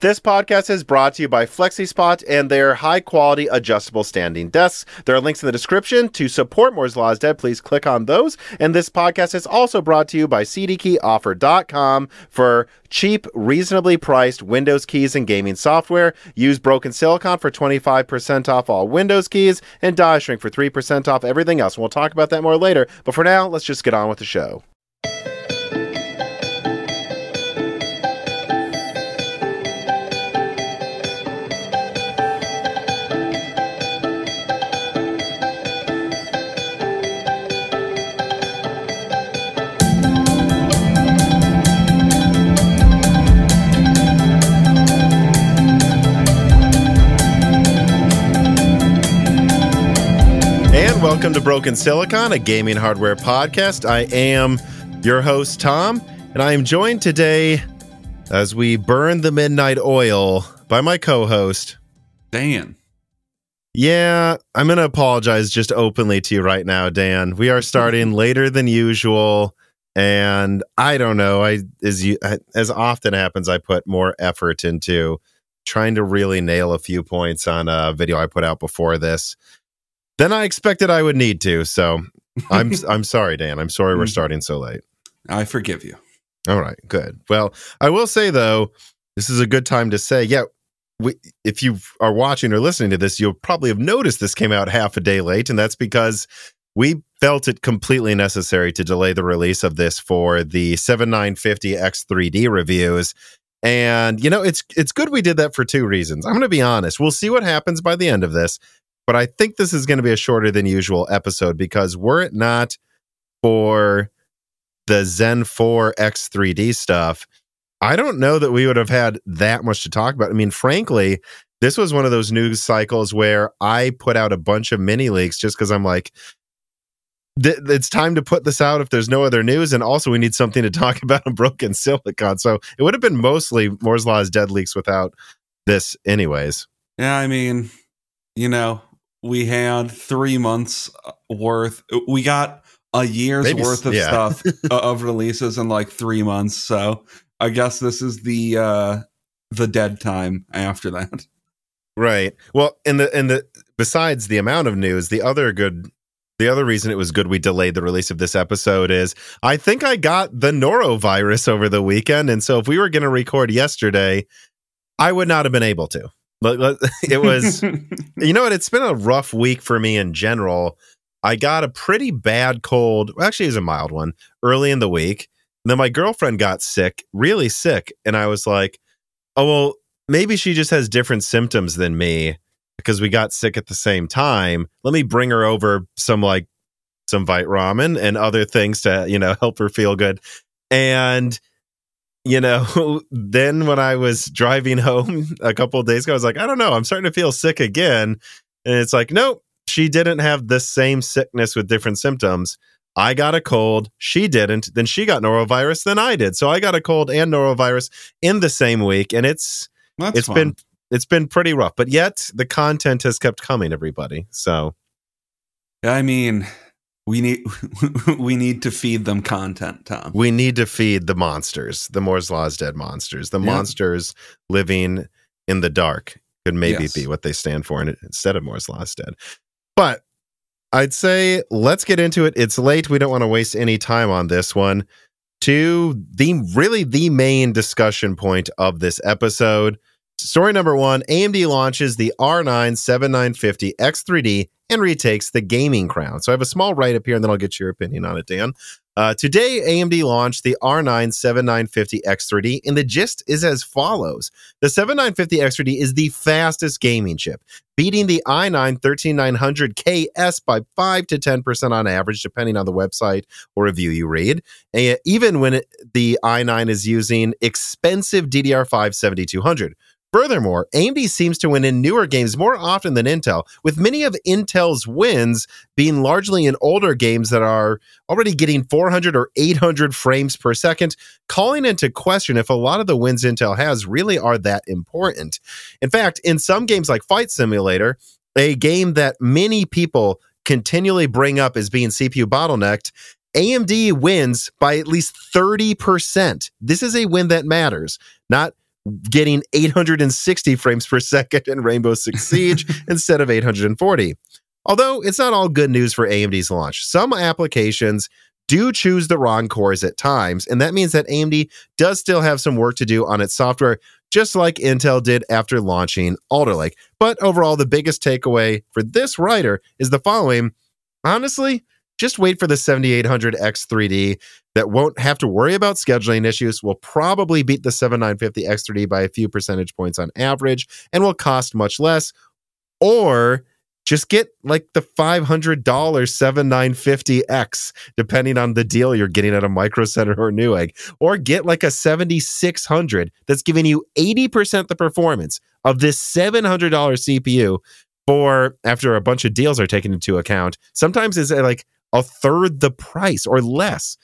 This podcast is brought to you by FlexiSpot and their high-quality adjustable standing desks. There are links in the description to support Moore's Law is Dead. Please click on those. And this podcast is also brought to you by CDKeyOffer.com for cheap, reasonably priced Windows keys and gaming software. Use Broken Silicon for 25% off all Windows keys and DieShrink for 3% off everything else. And we'll talk about that more later. But for now, let's just get on with the show. Welcome to Broken Silicon, a gaming hardware podcast. I am your host, Tom, and I am joined today as we burn the midnight oil by my co-host, Dan. Yeah, I'm going to apologize just openly to you right now, Dan. We are starting later than usual, and I don't know, as often happens, I put more effort into trying to really nail a few points on a video I put out before this than I expected I would need to. So I'm sorry, Dan. I'm sorry we're starting so late. I forgive you. All right, good. Well, I will say, though, this is a good time to say, if you are watching or listening to this, you'll probably have noticed this came out half a day late, and that's because we felt it completely necessary to delay the release of this for the 7950X3D reviews. And, you know, it's good we did that for two reasons. I'm going to be honest. We'll see what happens by the end of this. But I think this is going to be a shorter than usual episode, because were it not for the Zen 4 X3D stuff, I don't know that we would have had that much to talk about. I mean, frankly, this was one of those news cycles where I put out a bunch of mini leaks just because I'm like, it's time to put this out if there's no other news. And also we need something to talk about on Broken Silicon. So it would have been mostly Moore's Law is Dead leaks without this anyways. Yeah, I mean, you know, we had 3 months worth. We got a year's worth of stuff of releases in like 3 months. So I guess this is the dead time after that. Right. Well, in the besides the amount of news, the other reason it was good we delayed the release of this episode is I think I got the norovirus over the weekend. And so if we were going to record yesterday, I would not have been able to. It was, you know what? It's been a rough week for me in general. I got a pretty bad cold. Actually, it was a mild one early in the week. And then my girlfriend got sick, really sick. And I was like, oh, well, maybe she just has different symptoms than me because we got sick at the same time. Let me bring her over some Vite Ramen and other things to, you know, help her feel good. And you know, then when I was driving home a couple of days ago, I was like, I don't know, I'm starting to feel sick again. And it's like, nope, she didn't have the same sickness with different symptoms. I got a cold, she didn't. Then she got norovirus, then I did. So I got a cold and norovirus in the same week, and it's been pretty rough. But yet the content has kept coming, everybody. So I mean, We need to feed them content, Tom. We need to feed the monsters, the Moore's Law is Dead monsters, the monsters living in the dark could maybe be what they stand for instead of Moore's Law is Dead. But I'd say let's get into it. It's late. We don't want to waste any time on this one. To the main discussion point of this episode. Story number one, AMD launches the R9 7950X3D and retakes the gaming crown. So I have a small write-up here, and then I'll get your opinion on it, Dan. Today, AMD launched the R9 7950X3D, and the gist is as follows. The 7950X3D is the fastest gaming chip, beating the i9 13900KS by 5 to 10% on average, depending on the website or review you read, and even when the i9 is using expensive DDR5 7200. Furthermore, AMD seems to win in newer games more often than Intel, with many of Intel's wins being largely in older games that are already getting 400 or 800 frames per second, calling into question if a lot of the wins Intel has really are that important. In fact, in some games like Flight Simulator, a game that many people continually bring up as being CPU bottlenecked, AMD wins by at least 30%. This is a win that matters, not getting 860 frames per second in Rainbow Six Siege instead of 840. Although it's not all good news for AMD's launch. Some applications do choose the wrong cores at times, and that means that AMD does still have some work to do on its software, just like Intel did after launching Alder Lake. But overall, the biggest takeaway for this writer is the following. Honestly, just wait for the 7800 X3D that won't have to worry about scheduling issues, will probably beat the 7950 X3D by a few percentage points on average, and will cost much less. Or just get like the $500 7950X, depending on the deal you're getting at a Micro Center or Newegg. Or get like a 7600 that's giving you 80% the performance of this $700 CPU for, after a bunch of deals are taken into account, sometimes it's like a third the price or less.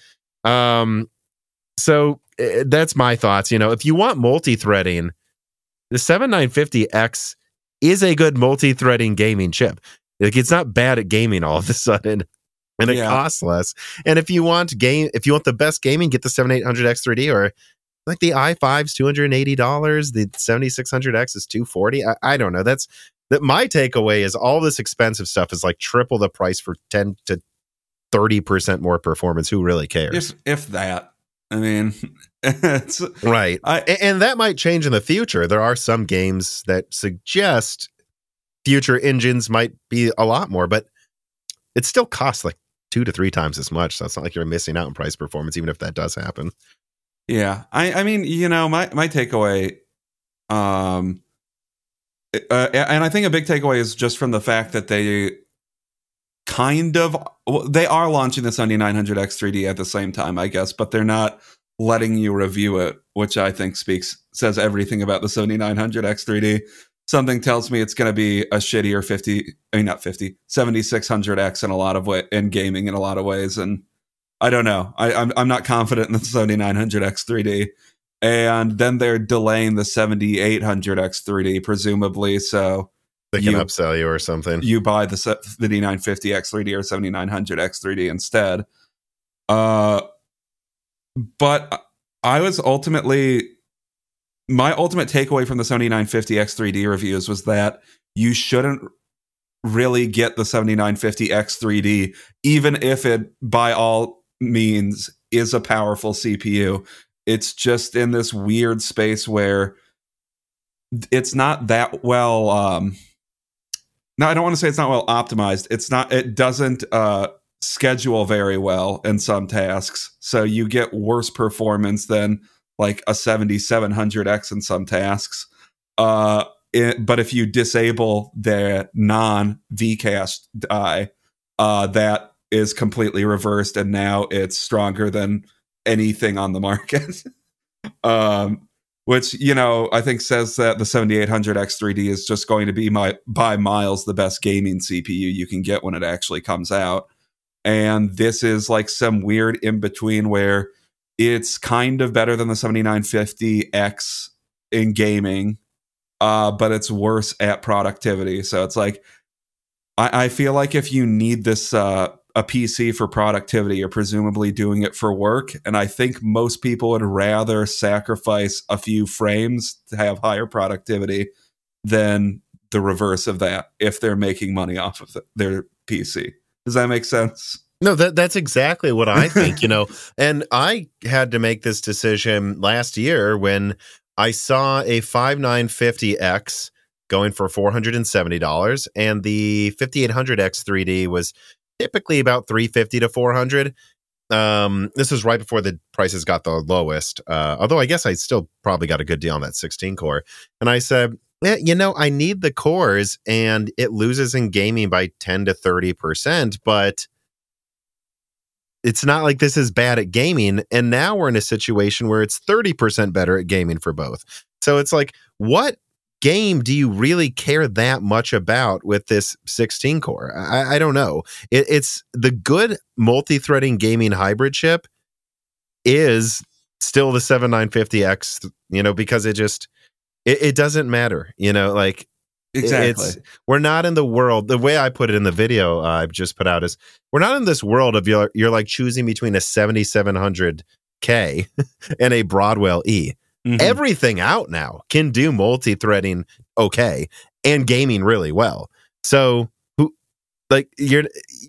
So that's my thoughts. You know, if you want multi-threading, the 7950X is a good multi-threading gaming chip. Like, it's not bad at gaming all of a sudden, and it costs less. And if you want the best gaming, get the 7800 X3D, or like the i5's $280, the 7600X is $240. I don't know. That's my takeaway is all this expensive stuff is like triple the price for 10 to 30% more performance. Who really cares? If that. I mean, it's, right. And that might change in the future. There are some games that suggest future engines might be a lot more, but it still costs like 2 to 3 times as much. So it's not like you're missing out on price performance, even if that does happen. Yeah. I mean, you know, my takeaway, and I think a big takeaway is just from the fact that they are launching the 7900 X3D at the same time, I guess, but they're not letting you review it, which I think says everything about the 7900 X3D. Something tells me it's going to be a shittier 7600X in a lot of ways, in gaming in a lot of ways. And I don't know. I'm not confident in the 7900 X3D. And then they're delaying the 7800 X3D, presumably, so they can upsell you or something. You buy the 7950 X3D or 7900 X3D instead. But my ultimate takeaway from the 7950 X3D reviews was that you shouldn't really get the 7950 X3D, even if it, by all means, is a powerful CPU. It's just in this weird space where it's not that well. No, I don't want to say it's not well optimized. It's not. It doesn't schedule very well in some tasks, so you get worse performance than like a 7700X in some tasks. But if you disable the non-Vcache die, that is completely reversed, and now it's stronger than anything on the market. Which, you know, I think says that the 7800 X3D is just going to be by miles the best gaming CPU you can get when it actually comes out. And this is like some weird in between where it's kind of better than the 7950 X in gaming, but it's worse at productivity. So it's like, I feel like if you need this, a PC for productivity, or presumably doing it for work. And I think most people would rather sacrifice a few frames to have higher productivity than the reverse of that, if they're making money off of their PC. Does that make sense? No, that's exactly what I think, you know, and I had to make this decision last year when I saw a 5950X going for $470 and the 5800 X3D was typically about $350 to $400. This was right before the prices got the lowest. Although I guess I still probably got a good deal on that 16 core. And I said, you know, I need the cores, and it loses in gaming by 10 to 30%, but it's not like this is bad at gaming. And now we're in a situation where it's 30% better at gaming for both. So it's like, what game do you really care that much about with this 16 core? I don't know. It's the good multi-threading gaming hybrid chip is still the 7950X, you know, because it just, it doesn't matter, you know, like exactly. We're not in the world. The way I put it in the video I've just put out is we're not in this world of you're like choosing between a 7700K and a Broadwell E. Everything out now can do multi-threading okay and gaming really well. So you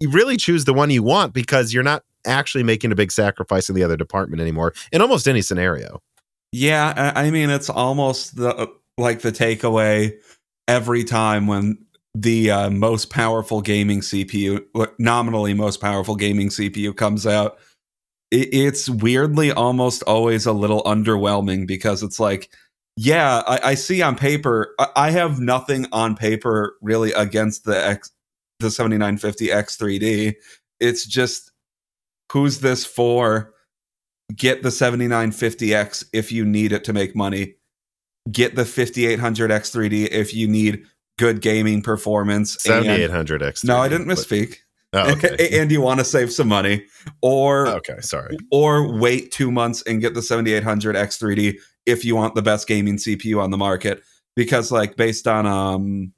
really choose the one you want, because you're not actually making a big sacrifice in the other department anymore in almost any scenario. Yeah, I mean, it's almost the takeaway every time when the most powerful gaming CPU, nominally most powerful gaming CPU comes out. It's weirdly almost always a little underwhelming, because it's like, yeah, I see on paper, I have nothing on paper really against the 7950 X3D. It's just, who's this for? Get the 7950X if you need it to make money. Get the 5800 X3D if you need good gaming performance. 7800 X3D. No, I didn't misspeak. Oh, okay. And you want to save some money, or wait 2 months and get the 7800 X3D if you want the best gaming CPU on the market, because based on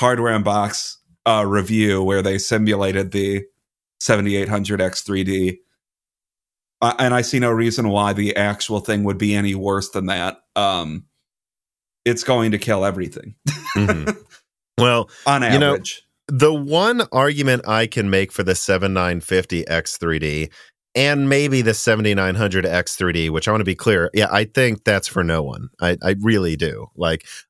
Hardware Unbox review where they simulated the 7800 X3D, and I see no reason why the actual thing would be any worse than that. It's going to kill everything. Well, on average. The one argument I can make for the 7950 X3D and maybe the 7900 X3D, which I want to be clear, yeah, I think that's for no one. I really do.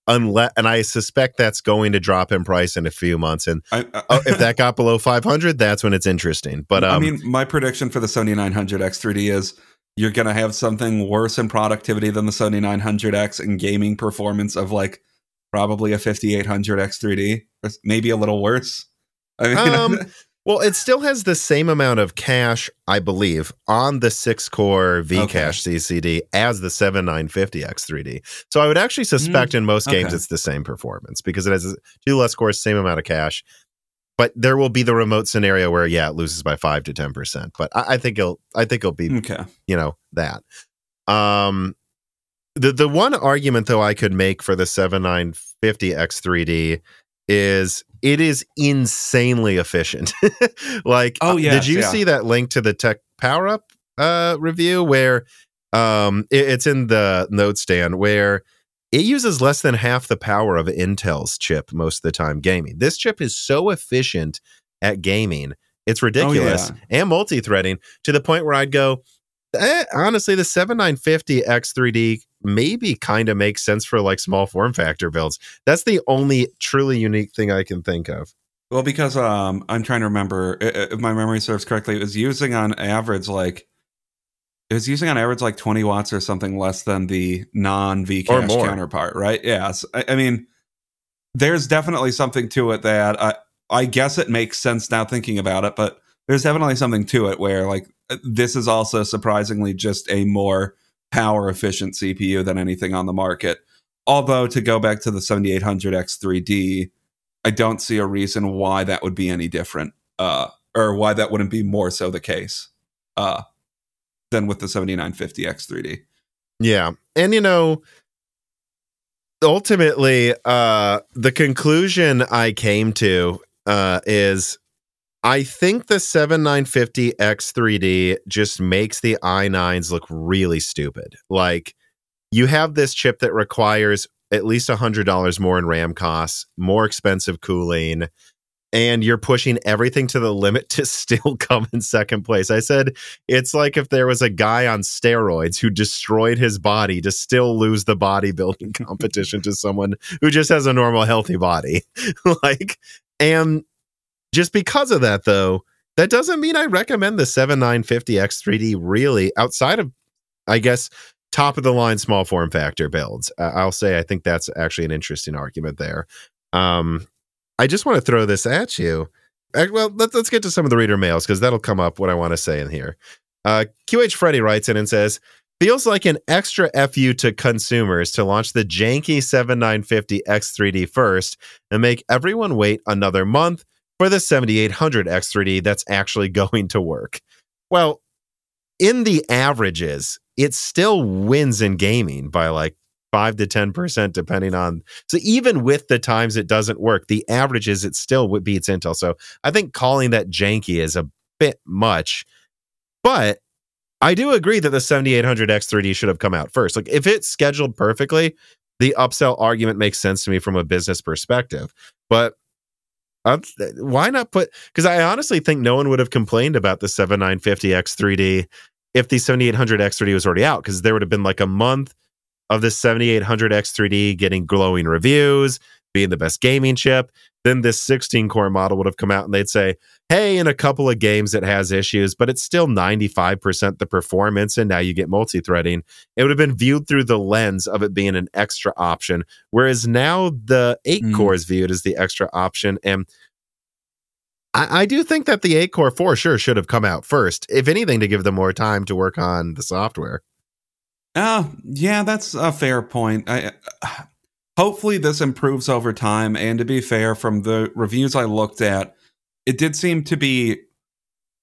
And I suspect that's going to drop in price in a few months. And if that got below 500, that's when it's interesting. But I mean, my prediction for the 7900 X3D is you're going to have something worse in productivity than the 7900X and gaming performance of probably a 5800 X3D, maybe a little worse. I mean, well, it still has the same amount of cache, I believe, on the 6-core vCache CCD as the 7950 X3D. So I would actually suspect in most games it's the same performance, because it has 2 less cores, same amount of cache. But there will be the remote scenario where, yeah, it loses by 5 to 10%. But I think it'll be, that. The one argument, though, I could make for the 7950 X3D is it is insanely efficient. Did you see that link to the Tech Power Up review where it's in the note stand, where it uses less than half the power of Intel's chip most of the time gaming. This chip is so efficient at gaming, it's ridiculous, and multi-threading, to the point where I'd go, honestly, the 7950 X3D maybe kind of makes sense for small form factor builds. That's the only truly unique thing I can think of. Well, because I'm trying to remember, if my memory serves correctly, it was using on average 20 watts or something less than the non-vCache counterpart, right? Yes. I mean, there's definitely something to it that I guess it makes sense now thinking about it, but there's definitely something to it where this is also surprisingly just a more power efficient CPU than anything on the market. Although, to go back to the 7800 X3D, I don't see a reason why that would be any different, or why that wouldn't be more so the case than with the 7950 X3D. Yeah. And, ultimately, the conclusion I came to is, I think the 7950 X3D just makes the i9s look really stupid. You have this chip that requires at least $100 more in RAM costs, more expensive cooling, and you're pushing everything to the limit to still come in second place. I said, it's like if there was a guy on steroids who destroyed his body to still lose the bodybuilding competition to someone who just has a normal, healthy body. Just because of that, though, that doesn't mean I recommend the 7950 X3D really, outside of, I guess, top-of-the-line small form factor builds. I'll say I think that's actually an interesting argument there. I just want to throw this at you. Well, let's get to some of the reader mails, because that'll come up what I want to say in here. QH Freddy writes in and says, feels like an extra FU to consumers to launch the janky 7950 X3D first and make everyone wait another month for the 7800 X3D that's actually going to work. Well, in the averages, it still wins in gaming by 5 to 10%, depending on. So even with the times it doesn't work, the averages, it still beats Intel. So I think calling that janky is a bit much. But I do agree that the 7800 X3D should have come out first. Like, if it's scheduled perfectly, the upsell argument makes sense to me from a business perspective. But why not put... Because I honestly think no one would have complained about the 7950 X3D if the 7800 X3D was already out, because there would have been like a month of the 7800 X3D getting glowing reviews, being the best gaming chip. Then this 16-core model would have come out and they'd say, hey, in a couple of games it has issues, but it's still 95% the performance, and now you get multi-threading. It would have been viewed through the lens of it being an extra option, whereas now the 8-core is viewed as the extra option. And I do think that the 8-core for sure should have come out first, if anything, to give them more time to work on the software. Yeah, that's a fair point. Hopefully this improves over time, and to be fair, from the reviews I looked at, it did seem to be,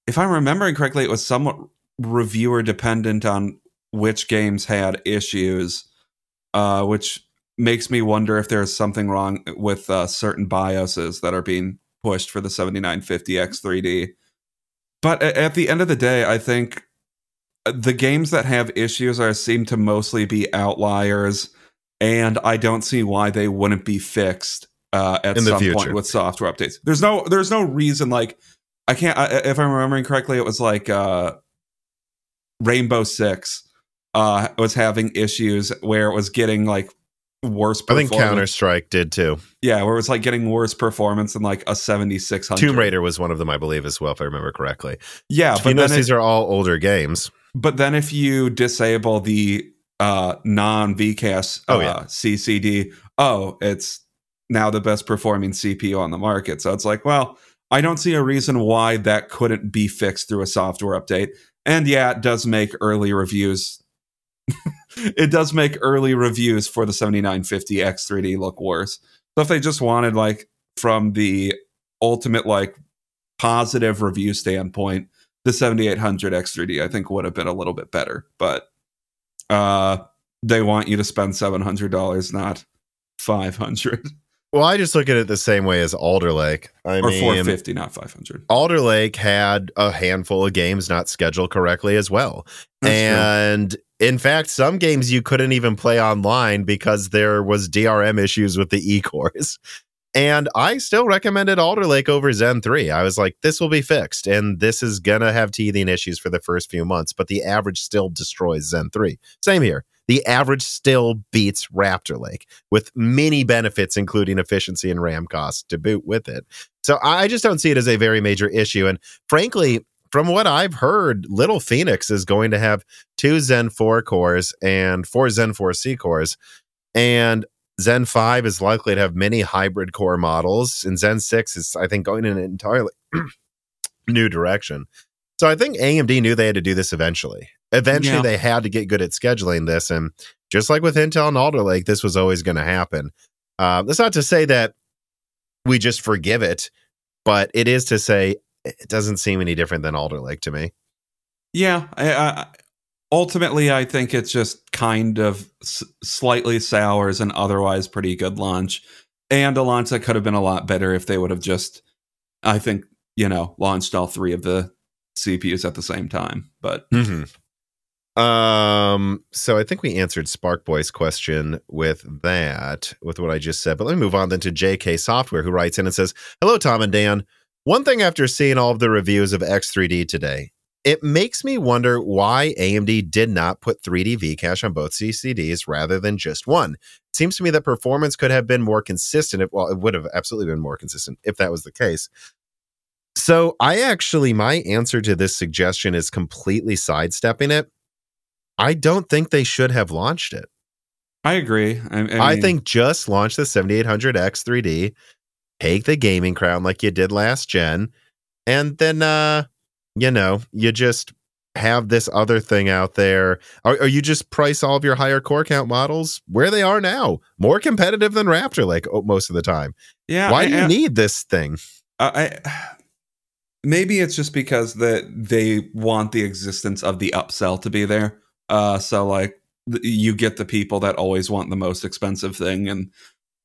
if I'm remembering correctly, it was somewhat reviewer dependent on which games had issues, which makes me wonder if there's something wrong with certain BIOSes that are being pushed for the 7950X3D. But at the end of the day, I think the games that have issues seem to mostly be outliers, and I don't see why they wouldn't be fixed at some point with software updates. There's no reason, like, if I'm remembering correctly, it was like Rainbow Six was having issues where it was getting like worse performance. I think Counter-Strike did too. Yeah, where it was like getting worse performance than like a 7600. Tomb Raider was one of them, I believe, as well, if I remember correctly. Yeah, but these are all older games. But then if you disable the non-VCast CCD, it's now the best performing CPU on the market. So it's like, well, I don't see a reason why that couldn't be fixed through a software update. And yeah, it does make early reviews. It does make early reviews for the 7950 X3D look worse. So if they just wanted, like, from the ultimate, like, positive review standpoint, the 7800 X3D, I think, would have been a little bit better. But they want you to spend $700, not $500. Well, I just look at it the same way as Alder Lake. I mean, $450, not $500. Alder Lake had a handful of games not scheduled correctly as well. That's true. In fact, some games you couldn't even play online because there was DRM issues with the E-cores. And I still recommended Alder Lake over Zen 3. I was like, this will be fixed, and this is going to have teething issues for the first few months, but the average still destroys Zen 3. Same here. The average still beats Raptor Lake with many benefits, including efficiency and RAM costs to boot with it. So I just don't see it as a very major issue. And frankly, from what I've heard, Little Phoenix is going to have 2 Zen 4 cores and 4 Zen 4C cores. And Zen 5 is likely to have many hybrid core models. And Zen 6 is, I think, going in an entirely new direction. So I think AMD knew they had to do this eventually. They had to get good at scheduling this. And just like with Intel and Alder Lake, this was always going to happen. That's not to say that we just forgive it, but it is to say, it doesn't seem any different than Alder Lake to me. Yeah. Ultimately, I think it's just kind of slightly sours an otherwise pretty good launch. And a launch that could have been a lot better if they would have just, I think, launched all three of the CPUs at the same time. But so I think we answered Sparkboy's question with what I just said. But let me move on then to JK Software, who writes in and says, hello, Tom and Dan. One thing after seeing all of the reviews of X3D today, it makes me wonder why AMD did not put 3D V-cache on both CCDs rather than just one. It seems to me that performance could have been more consistent. It would have absolutely been more consistent if that was the case. So my answer to this suggestion is completely sidestepping it. I don't think they should have launched it. I agree. I think just launch the 7800 X3D. Take the gaming crown like you did last gen, and then, you just have this other thing out there. Or you just price all of your higher core count models where they are now, more competitive than Raptor Lake most of the time. Yeah. Why do you need this thing? Maybe it's just because they want the existence of the upsell to be there. So, like, you get the people that always want the most expensive thing, and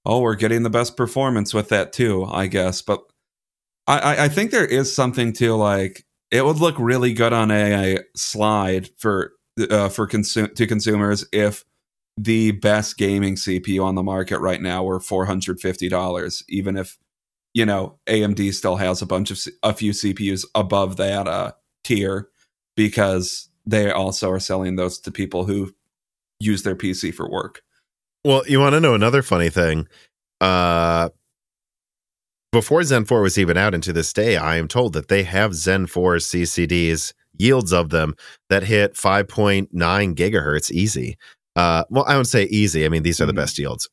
we're getting the best performance with that too, I guess. But I think there is something to, like, It would look really good on a slide for consumers if the best gaming CPU on the market right now were $450, even if, you know, AMD still has a few CPUs above that tier, because they also are selling those to people who use their PC for work. Well, you want to know another funny thing? Before Zen 4 was even out, and to this day, I am told that they have Zen 4 CCDs, yields of them, that hit 5.9 gigahertz easy. Well, I wouldn't say easy. I mean, these are the best yields.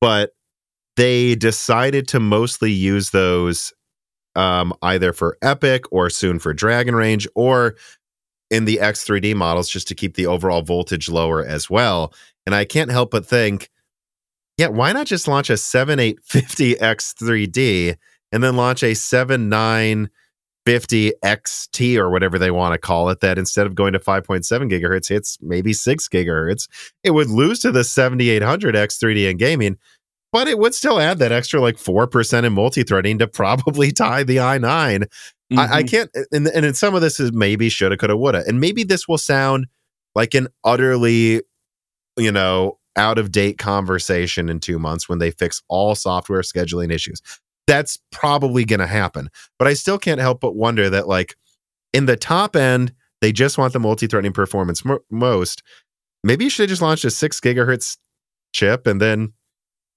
But they decided to mostly use those either for Epic or soon for Dragon Range, or in the X3D models, just to keep the overall voltage lower as well. And I can't help but think, yeah, why not just launch a 7850X3D and then launch a 7950XT or whatever they want to call it, that instead of going to 5.7 gigahertz, hits maybe 6 gigahertz. It would lose to the 7800X3D in gaming, but it would still add that extra like 4% in multi-threading to probably tie the i9. Mm-hmm. I can't, and some of this is maybe shoulda, coulda, woulda. And maybe this will sound like an utterly, you know, out-of-date conversation in 2 months when they fix all software scheduling issues. That's probably going to happen. But I still can't help but wonder that, like, in the top end, they just want the multi-threading performance most. Maybe you should have just launched a 6 gigahertz chip, and then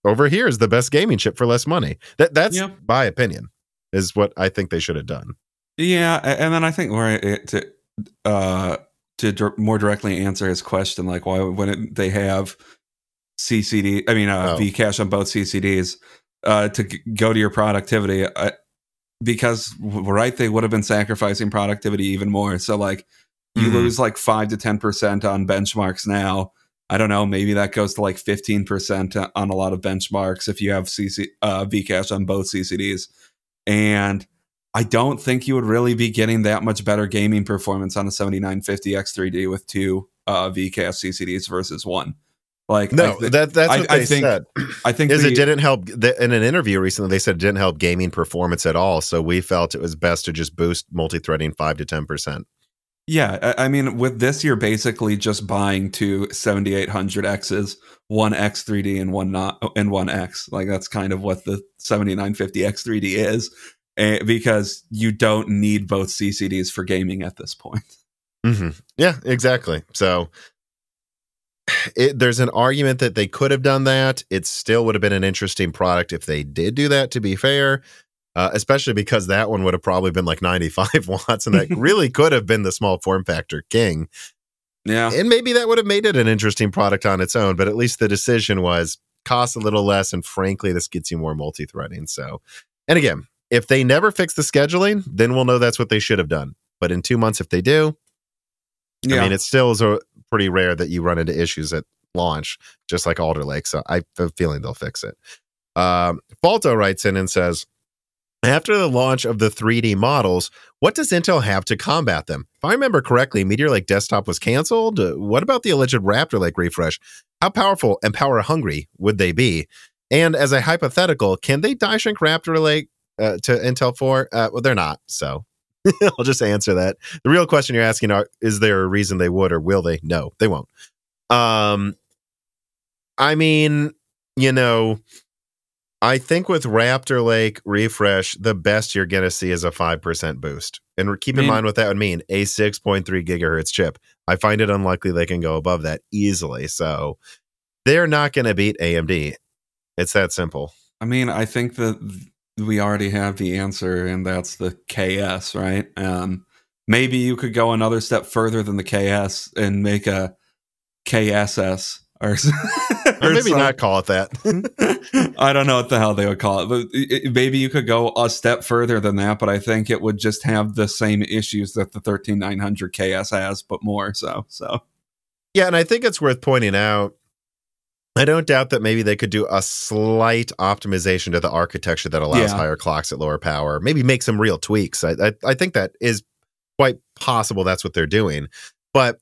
over here is the best gaming chip for less money. That's my opinion, is what I think they should have done. Yeah, and then I think to more directly answer his question, like, why wouldn't they have CCD, Vcache on both CCDs to go to your productivity, because they would have been sacrificing productivity even more. So like you lose like 5 to 10% on benchmarks now. I don't know, maybe that goes to like 15% on a lot of benchmarks if you have Vcache on both CCDs. And I don't think you would really be getting that much better gaming performance on a 7950 X3D with two Vcache CCDs versus one. Like, no, that's what they said. I think it didn't help. In an interview recently, they said it didn't help gaming performance at all. So we felt it was best to just boost multi-threading 5 to 10%. Yeah, I mean, with this, you're basically just buying two 7800Xs, one X3D and one X. Like, that's kind of what the 7950 X3D is, because you don't need both CCDs for gaming at this point. Mm-hmm. Yeah, exactly. So there's an argument that they could have done that. It still would have been an interesting product if they did do that, to be fair, especially because that one would have probably been like 95 watts, and that really could have been the small form factor king. Yeah. And maybe that would have made it an interesting product on its own, but at least the decision was cost a little less, and frankly, this gets you more multi-threading. So, and again, if they never fix the scheduling, then we'll know that's what they should have done. But in 2 months, if they do, yeah. I mean, it still is pretty rare that you run into issues at launch, just like Alder Lake. So I have a feeling they'll fix it. Falto writes in and says, after the launch of the 3D models, what does Intel have to combat them? If I remember correctly, Meteor Lake Desktop was canceled. What about the alleged Raptor Lake refresh? How powerful and power-hungry would they be? And as a hypothetical, can they die shrink Raptor Lake to Intel 4? Well, they're not, so I'll just answer that. The real question you're asking is there a reason they would or will they? No, they won't. I mean, you know, I think with Raptor Lake refresh, the best you're going to see is a 5% boost. And keep in mind what that would mean, a 6.3 gigahertz chip. I find it unlikely they can go above that easily. So they're not going to beat AMD. It's that simple. I mean, I think that we already have the answer, and that's the KS, right? Maybe you could go another step further than the KS and make a KSS or maybe not call it that. I don't know what the hell they would call it, but maybe you could go a step further than that, but I think it would just have the same issues that the 13900 KS has, but more so. So yeah, and I think it's worth pointing out, I don't doubt that maybe they could do a slight optimization to the architecture that allows higher clocks at lower power. Maybe make some real tweaks. I think that is quite possible that's what they're doing. But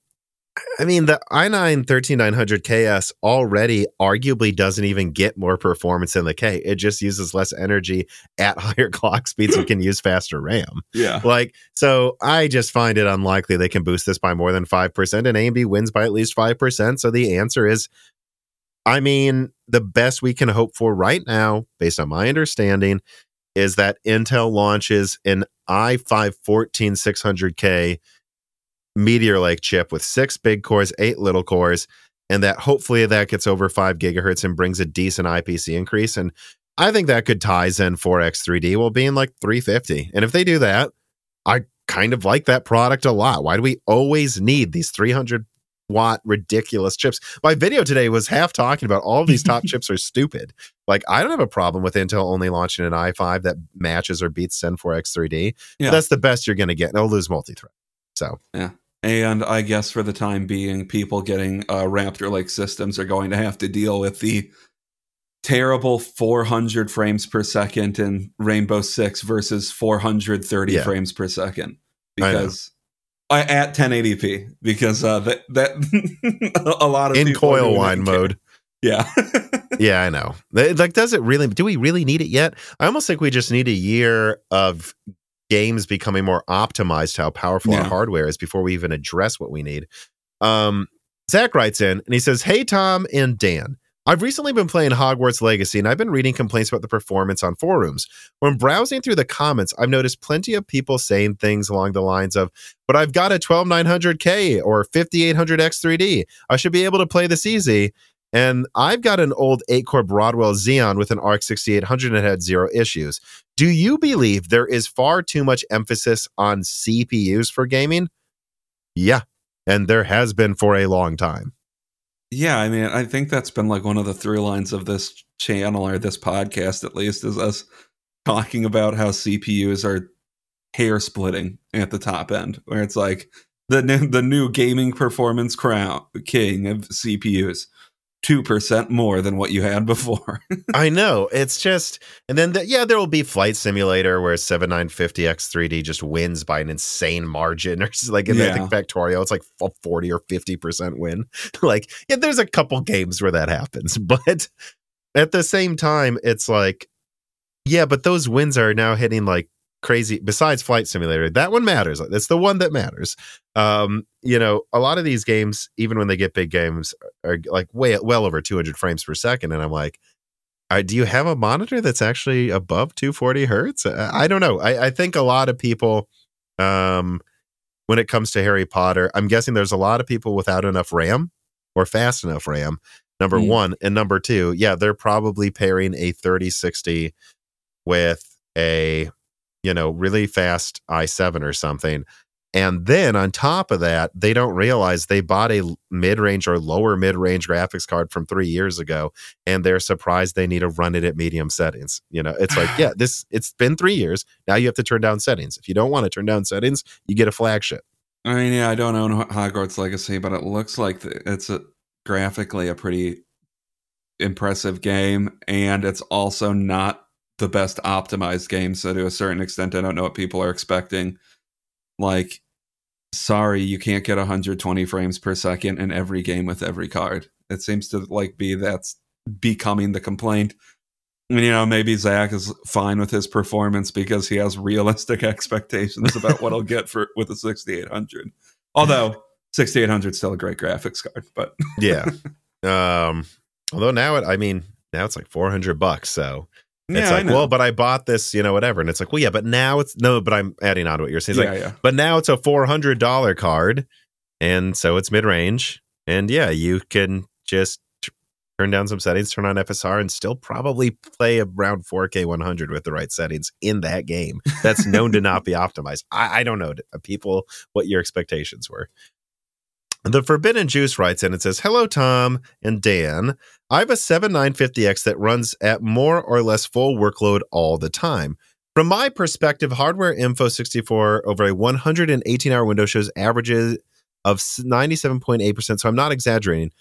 I mean, the i9-13900KS already arguably doesn't even get more performance than the K. It just uses less energy at higher clock speeds and can use faster RAM. Yeah. Like, so I just find it unlikely they can boost this by more than 5%, and AMD wins by at least 5%. So the answer is, I mean, the best we can hope for right now, based on my understanding, is that Intel launches an i5-14600K Meteor Lake chip with 6 big cores, 8 little cores, and that hopefully that gets over 5 gigahertz and brings a decent IPC increase. And I think that could tie Zen 4 X3D will be in like 350. And if they do that, I kind of like that product a lot. Why do we always need these 300-watt ridiculous chips? My video today was half talking about all these top chips are stupid. Like, I don't have a problem with Intel only launching an i5 that matches or beats Zen 4 X3D. Yeah. That's the best you're going to get. And it'll lose multi-thread. So, yeah. And I guess for the time being, people getting Raptor Lake systems are going to have to deal with the terrible 400 frames per second in Rainbow Six versus 430 frames per second, because at 1080p, because that a lot of in people coil wine mode. Yeah. Yeah, I know. Like, does it really? Do we really need it yet? I almost think we just need a year of games becoming more optimized to how powerful our hardware is before we even address what we need. Zach writes in and he says, "Hey, Tom and Dan, I've recently been playing Hogwarts Legacy and I've been reading complaints about the performance on forums. When browsing through the comments, I've noticed plenty of people saying things along the lines of, but I've got a 12900K or 5800 X3D. I should be able to play this easy. And I've got an old 8-core Broadwell Xeon with an RX 6800 and had zero issues. Do you believe there is far too much emphasis on CPUs for gaming?" Yeah, and there has been for a long time. Yeah, I mean, I think that's been like one of the through lines of this channel or this podcast, at least, is us talking about how CPUs are hair-splitting at the top end, where it's like the new gaming performance king of CPUs. 2% more than what you had before. I know. It's just, and then there will be Flight Simulator where 7950X3D just wins by an insane margin, or like in Factorio, it's like a 40 or 50% win. Like, yeah, there's a couple games where that happens, but at the same time, it's like, yeah, but those wins are now hitting like crazy. Besides Flight Simulator, that one matters. That's the one that matters. A lot of these games, even when they get big games, are like well over 200 frames per second, and I'm like, do you have a monitor that's actually above 240 hertz? I don't know. I think a lot of people, when it comes to Harry Potter, I'm guessing there's a lot of people without enough RAM or fast enough RAM. Number one, and number two, yeah, they're probably pairing a 3060 with a really fast i7 or something. And then on top of that, they don't realize they bought a mid-range or lower mid-range graphics card from 3 years ago, and they're surprised they need to run it at medium settings. It's like, yeah, it's been 3 years. Now you have to turn down settings. If you don't want to turn down settings, you get a flagship. I mean, yeah, I don't own Hogwarts Legacy, but it looks like it's graphically a pretty impressive game, and it's also not the best optimized game. So to a certain extent, I don't know what people are expecting. Like, sorry, you can't get 120 frames per second in every game with every card. It seems to that's becoming the complaint. And maybe Zach is fine with his performance because he has realistic expectations about what he'll get with a 6800. Although 6800 is still a great graphics card, but yeah. Although now it's like $400, so. Yeah, it's like, well, but I bought this, whatever. And it's like, well, yeah, but now it's no, but I'm adding on to what you're saying. It's but now it's a $400 card. And so it's mid-range. And yeah, you can just turn down some settings, turn on FSR, and still probably play around 4K 100 with the right settings in that game. That's known to not be optimized. I don't know, people, what your expectations were. The Forbidden Juice writes in and says, "Hello, Tom and Dan. I have a 7950X that runs at more or less full workload all the time. From my perspective, Hardware Info 64 over a 118-hour window shows averages of 97.8%, so I'm not exaggerating.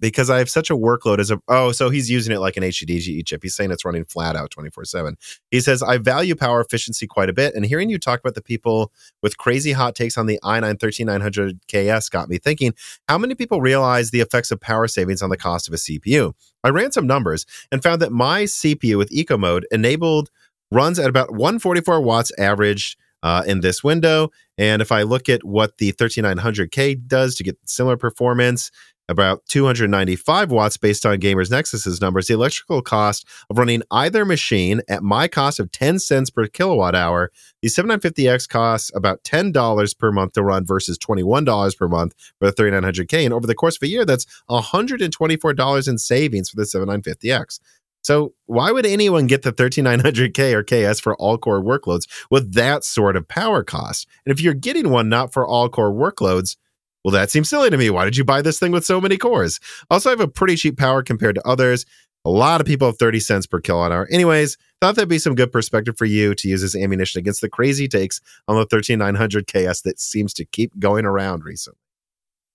because I have such a workload as a... Oh, so he's using it like an HDD chip. He's saying it's running flat out 24/7. He says, I value power efficiency quite a bit. And hearing you talk about the people with crazy hot takes on the i9-13900KS got me thinking, how many people realize the effects of power savings on the cost of a CPU? I ran some numbers and found that my CPU with eco mode enabled runs at about 144 watts average in this window. And if I look at what the 13900K does to get similar performance, about 295 watts based on Gamers Nexus's numbers, the electrical cost of running either machine at my cost of 10 cents per kilowatt hour, the 7950X costs about $10 per month to run versus $21 per month for the 3900K. And over the course of a year, that's $124 in savings for the 7950X. So why would anyone get the 13900K or KS for all-core workloads with that sort of power cost? And if you're getting one not for all-core workloads, well, that seems silly to me. Why did you buy this thing with so many cores? Also, I have a pretty cheap power compared to others. A lot of people have 30 cents per kilowatt hour. Anyways, thought that'd be some good perspective for you to use as ammunition against the crazy takes on the 13900KS that seems to keep going around recently.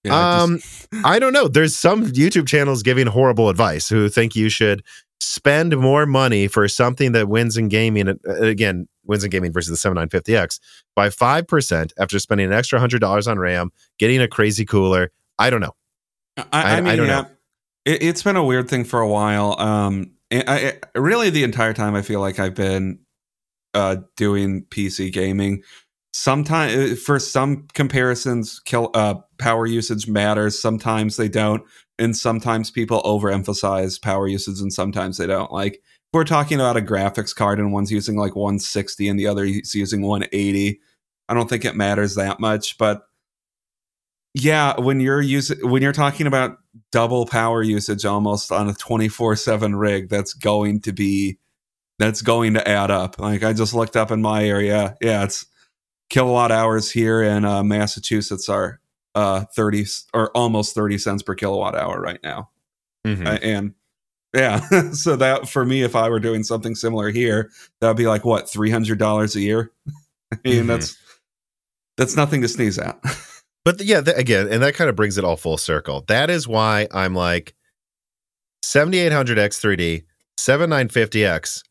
Yeah, I don't know. There's some YouTube channels giving horrible advice who think you should spend more money for something that wins in gaming, again, wins in gaming versus the 7950X by 5% after spending an extra $100 on RAM, getting a crazy cooler. I don't know. I mean, I don't know. It's been a weird thing for a while. I really, the entire time I feel like I've been doing PC gaming. Sometimes, for some comparisons, power usage matters. Sometimes they don't. And sometimes people overemphasize power usage and sometimes they don't. Like, if we're talking about a graphics card and one's using like 160 and the other is using 180, I don't think it matters that much. But yeah, when you're talking about double power usage almost on a 24/7 rig, that's going to add up. Like, I just looked up in my area. Yeah, it's kilowatt hours here in Massachusetts are 30 or almost 30 cents per kilowatt hour right now. Mm-hmm. And yeah, so that for me, if I were doing something similar here, that'd be like what, $300 a year. I mean, mm-hmm. that's nothing to sneeze at. But yeah, again, and that kind of brings it all full circle. That is why I'm like 7800 X3D, 7950X,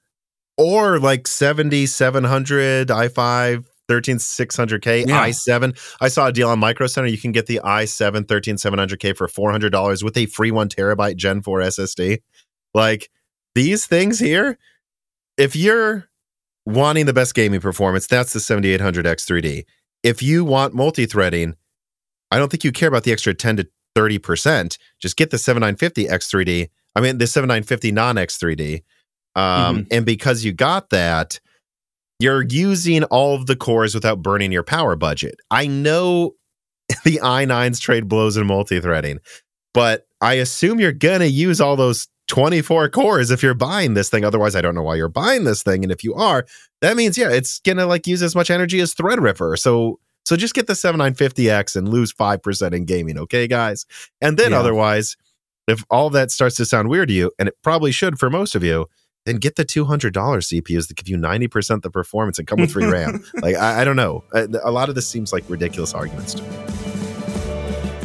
or like 7700 i5. 13600K, yeah. i7. I saw a deal on Micro Center. You can get the i7 13700K for $400 with a free 1 terabyte Gen 4 SSD. Like, these things here, if you're wanting the best gaming performance, that's the 7800 X3D. If you want multi-threading, I don't think you care about the extra 10 to 30%. Just get the 7950 X3D. I mean, the 7950 non-X3D. And because you got that, you're using all of the cores without burning your power budget. I know the i9's trade blows in multi-threading, but I assume you're going to use all those 24 cores if you're buying this thing. Otherwise, I don't know why you're buying this thing. And if you are, that means, yeah, it's going to like use as much energy as Threadripper. So just get the 7950X and lose 5% in gaming, okay, guys? And then Otherwise, if all that starts to sound weird to you, and it probably should for most of you, then get the $200 CPUs that give you 90% the performance and come with free RAM. Like, I don't know. A lot of this seems like ridiculous arguments to me.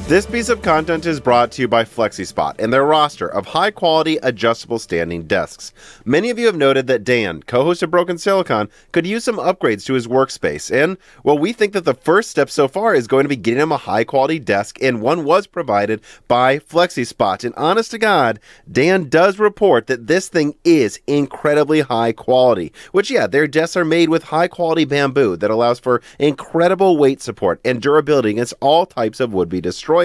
This piece of content is brought to you by FlexiSpot and their roster of high-quality, adjustable standing desks. Many of you have noted that Dan, co-host of Broken Silicon, could use some upgrades to his workspace. And, well, we think that the first step so far is going to be getting him a high-quality desk, and one was provided by FlexiSpot. And honest to God, Dan does report that this thing is incredibly high-quality, which, yeah, their desks are made with high-quality bamboo that allows for incredible weight support and durability against all types of would-be destroyers.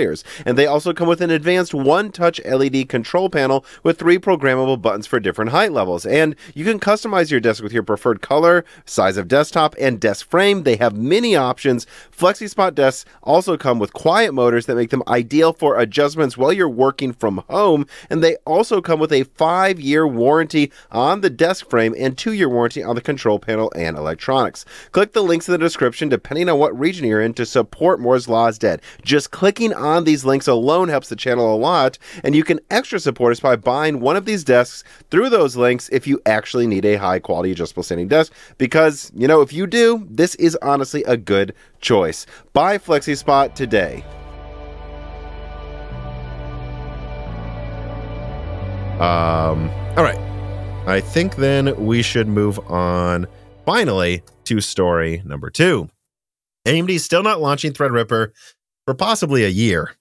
And they also come with an advanced one-touch LED control panel with 3 programmable buttons for different height levels. And you can customize your desk with your preferred color, size of desktop, and desk frame. They have many options. FlexiSpot desks also come with quiet motors that make them ideal for adjustments while you're working from home. And they also come with a 5-year warranty on the desk frame and 2-year warranty on the control panel and electronics. Click the links in the description, depending on what region you're in, to support Moore's Law's Dead. Just clicking on these links alone helps the channel a lot, and you can extra support us by buying one of these desks through those links if you actually need a high quality adjustable standing desk, because, you know, if you do, this is honestly a good choice. Buy FlexiSpot today. All right. I think then we should move on finally to story number two. AMD's still not launching Threadripper for possibly a year.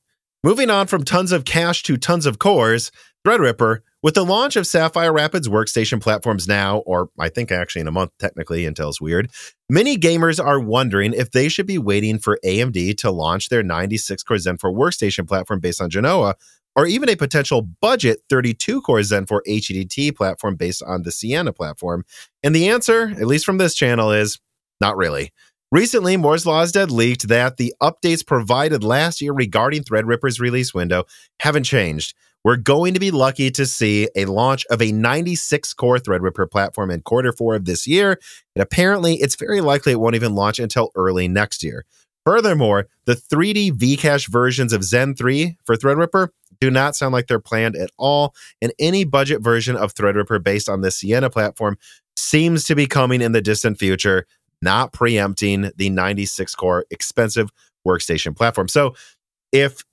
Moving on from tons of cache to tons of cores, Threadripper, with the launch of Sapphire Rapids workstation platforms now, or I think actually in a month, technically, Intel's weird, many gamers are wondering if they should be waiting for AMD to launch their 96-core Zen 4 workstation platform based on Genoa, or even a potential budget 32-core Zen 4 HEDT platform based on the Sienna platform. And the answer, at least from this channel, is not really. Recently, Moore's Law's Dead leaked that the updates provided last year regarding Threadripper's release window haven't changed. We're going to be lucky to see a launch of a 96-core Threadripper platform in quarter four of this year, and apparently it's very likely it won't even launch until early next year. Furthermore, the 3D Vcache versions of Zen 3 for Threadripper do not sound like they're planned at all, and any budget version of Threadripper based on the Sienna platform seems to be coming in the distant future, not preempting the 96-core expensive workstation platform. So if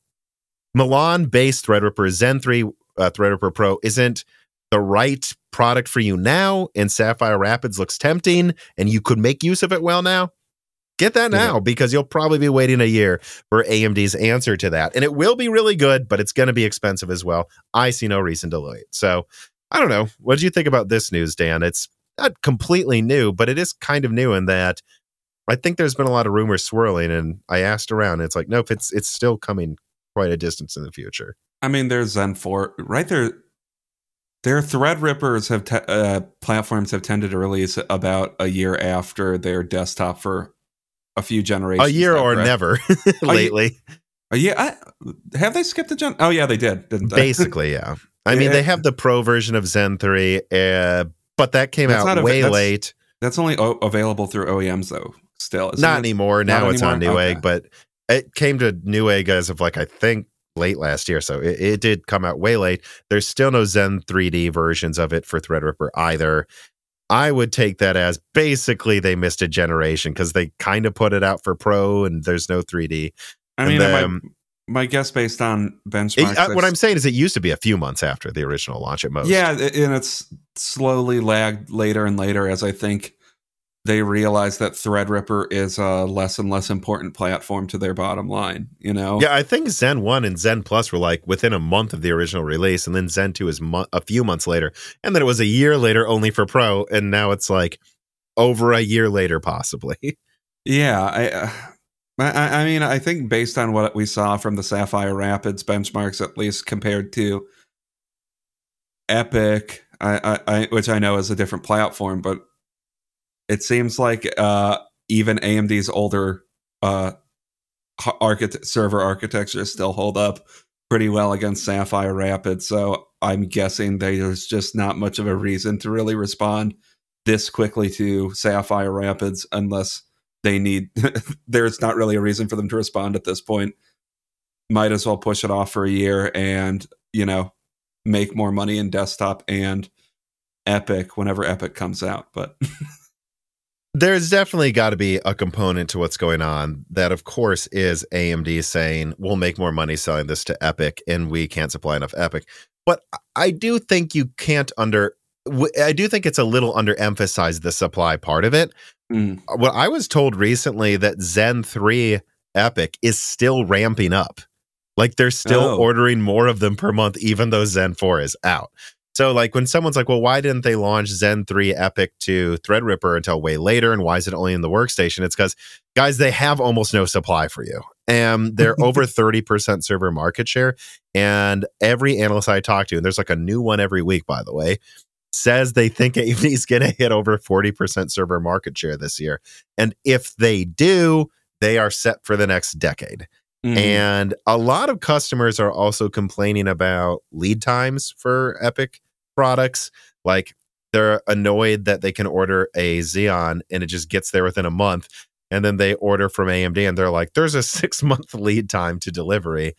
Milan-based Threadripper Zen 3 Threadripper Pro isn't the right product for you now, and Sapphire Rapids looks tempting, and you could make use of it well now, get that now, because you'll probably be waiting a year for AMD's answer to that. And it will be really good, but it's going to be expensive as well. I see no reason to delay it. So, I don't know. What do you think about this news, Dan? It's not completely new, but it is kind of new in that I think there's been a lot of rumors swirling, and I asked around, and it's like, nope, it's still coming quite a distance in the future. I mean, there's Zen 4 right there. Their Threadrippers have platforms have tended to release about a year after their desktop for a few generations. A year or never lately. Have they skipped a gen? Oh yeah, they did. Didn't they? Basically, yeah. I mean, they have the Pro version of Zen 3, but that came out way late. That's only available through OEMs though. Still, not anymore. Now it's on Newegg, but. It came to Newegg as of I think late last year. So it did come out way late. There's still no Zen 3D versions of it for Threadripper either. I would take that as basically they missed a generation because they kind of put it out for Pro and there's no 3D. I mean, my guess based on benchmarks. What I'm saying is it used to be a few months after the original launch at most. Yeah, and it's slowly lagged later and later as I think they realize that Threadripper is a less and less important platform to their bottom line, you know? Yeah, I think Zen 1 and Zen Plus were within a month of the original release, and then Zen 2 is a few months later, and then it was a year later only for Pro, and now it's over a year later possibly. Yeah, I mean, I think based on what we saw from the Sapphire Rapids benchmarks, at least compared to Epic, which I know is a different platform, but it seems like even AMD's older server architectures still hold up pretty well against Sapphire Rapids. So I'm guessing there's just not much of a reason to really respond this quickly to Sapphire Rapids unless they need. There's not really a reason for them to respond at this point. Might as well push it off for a year and, make more money in desktop and Epic whenever Epic comes out. But. There's definitely got to be a component to what's going on that, of course, is AMD saying we'll make more money selling this to Epic and we can't supply enough Epic. But I do think I do think it's a little underemphasized, the supply part of it. Mm. What I was told recently that Zen 3 Epic is still ramping up. They're still ordering more of them per month, even though Zen 4 is out. So when someone's well, why didn't they launch Zen 3 Epic to Threadripper until way later? And why is it only in the workstation? It's because, guys, they have almost no supply for you. And they're over 30% server market share. And every analyst I talk to, and there's a new one every week, by the way, says they think AMD's going to hit over 40% server market share this year. And if they do, they are set for the next decade. Mm-hmm. And a lot of customers are also complaining about lead times for Epic products. They're annoyed that they can order a Xeon and it just gets there within a month, and then they order from AMD and they're like, there's a 6-month lead time to delivery.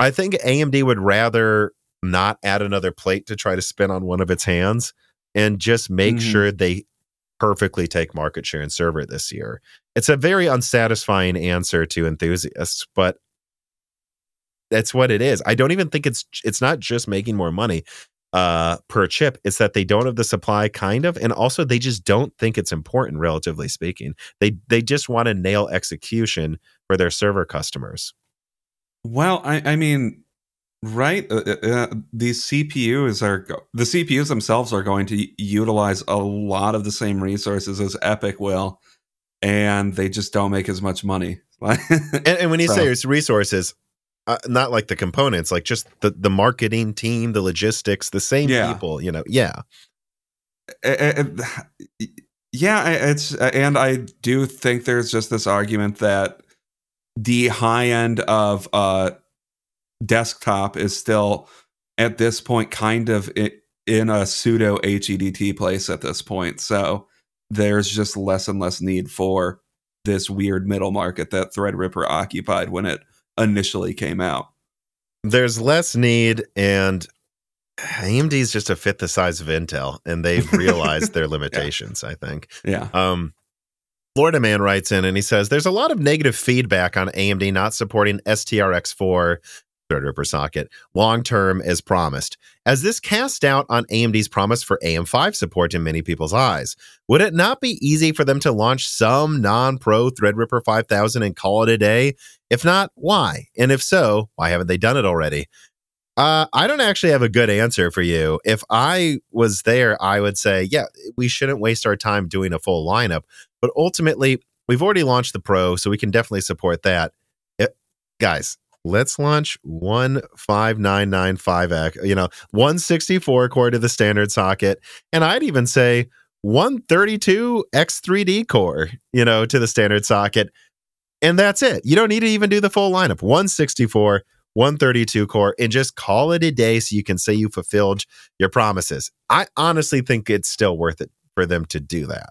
I think AMD would rather not add another plate to try to spin on one of its hands and just make sure they perfectly take market share in server this year. It's a very unsatisfying answer to enthusiasts, but that's what it is. I don't even think it's not just making more money. per chip. It's that they don't have the supply, kind of, and also they just don't think it's important, relatively speaking. They just want to nail execution for their server customers. Well, I mean, right? The CPUs themselves are going to utilize a lot of the same resources as Epic will, and they just don't make as much money. and when you say it's resources, not like the components, like just the marketing team, the logistics, the same people, you know. And I do think there's just this argument that the high end of desktop is still at this point kind of in a pseudo HEDT place at this point. So there's just less and less need for this weird middle market that Threadripper occupied when it initially came out. There's less need, and AMD is just a fifth the size of Intel, and they've realized their limitations. I think Florida Man writes in and he says there's a lot of negative feedback on AMD not supporting STRX4 Threadripper socket long term as promised. As this cast doubt on AMD's promise for AM5 support in many people's eyes, would it not be easy for them to launch some non-pro Threadripper 5000 and call it a day? If not, why? And if so, why haven't they done it already? I don't actually have a good answer for you. If I was there, I would say, yeah, we shouldn't waste our time doing a full lineup. But ultimately, we've already launched the Pro, so we can definitely support that. Guys, let's launch 15995X, 164 core to the standard socket. And I'd even say 132 X3D core, to the standard socket. And that's it. You don't need to even do the full lineup. 164, 132 core, and just call it a day so you can say you fulfilled your promises. I honestly think it's still worth it for them to do that.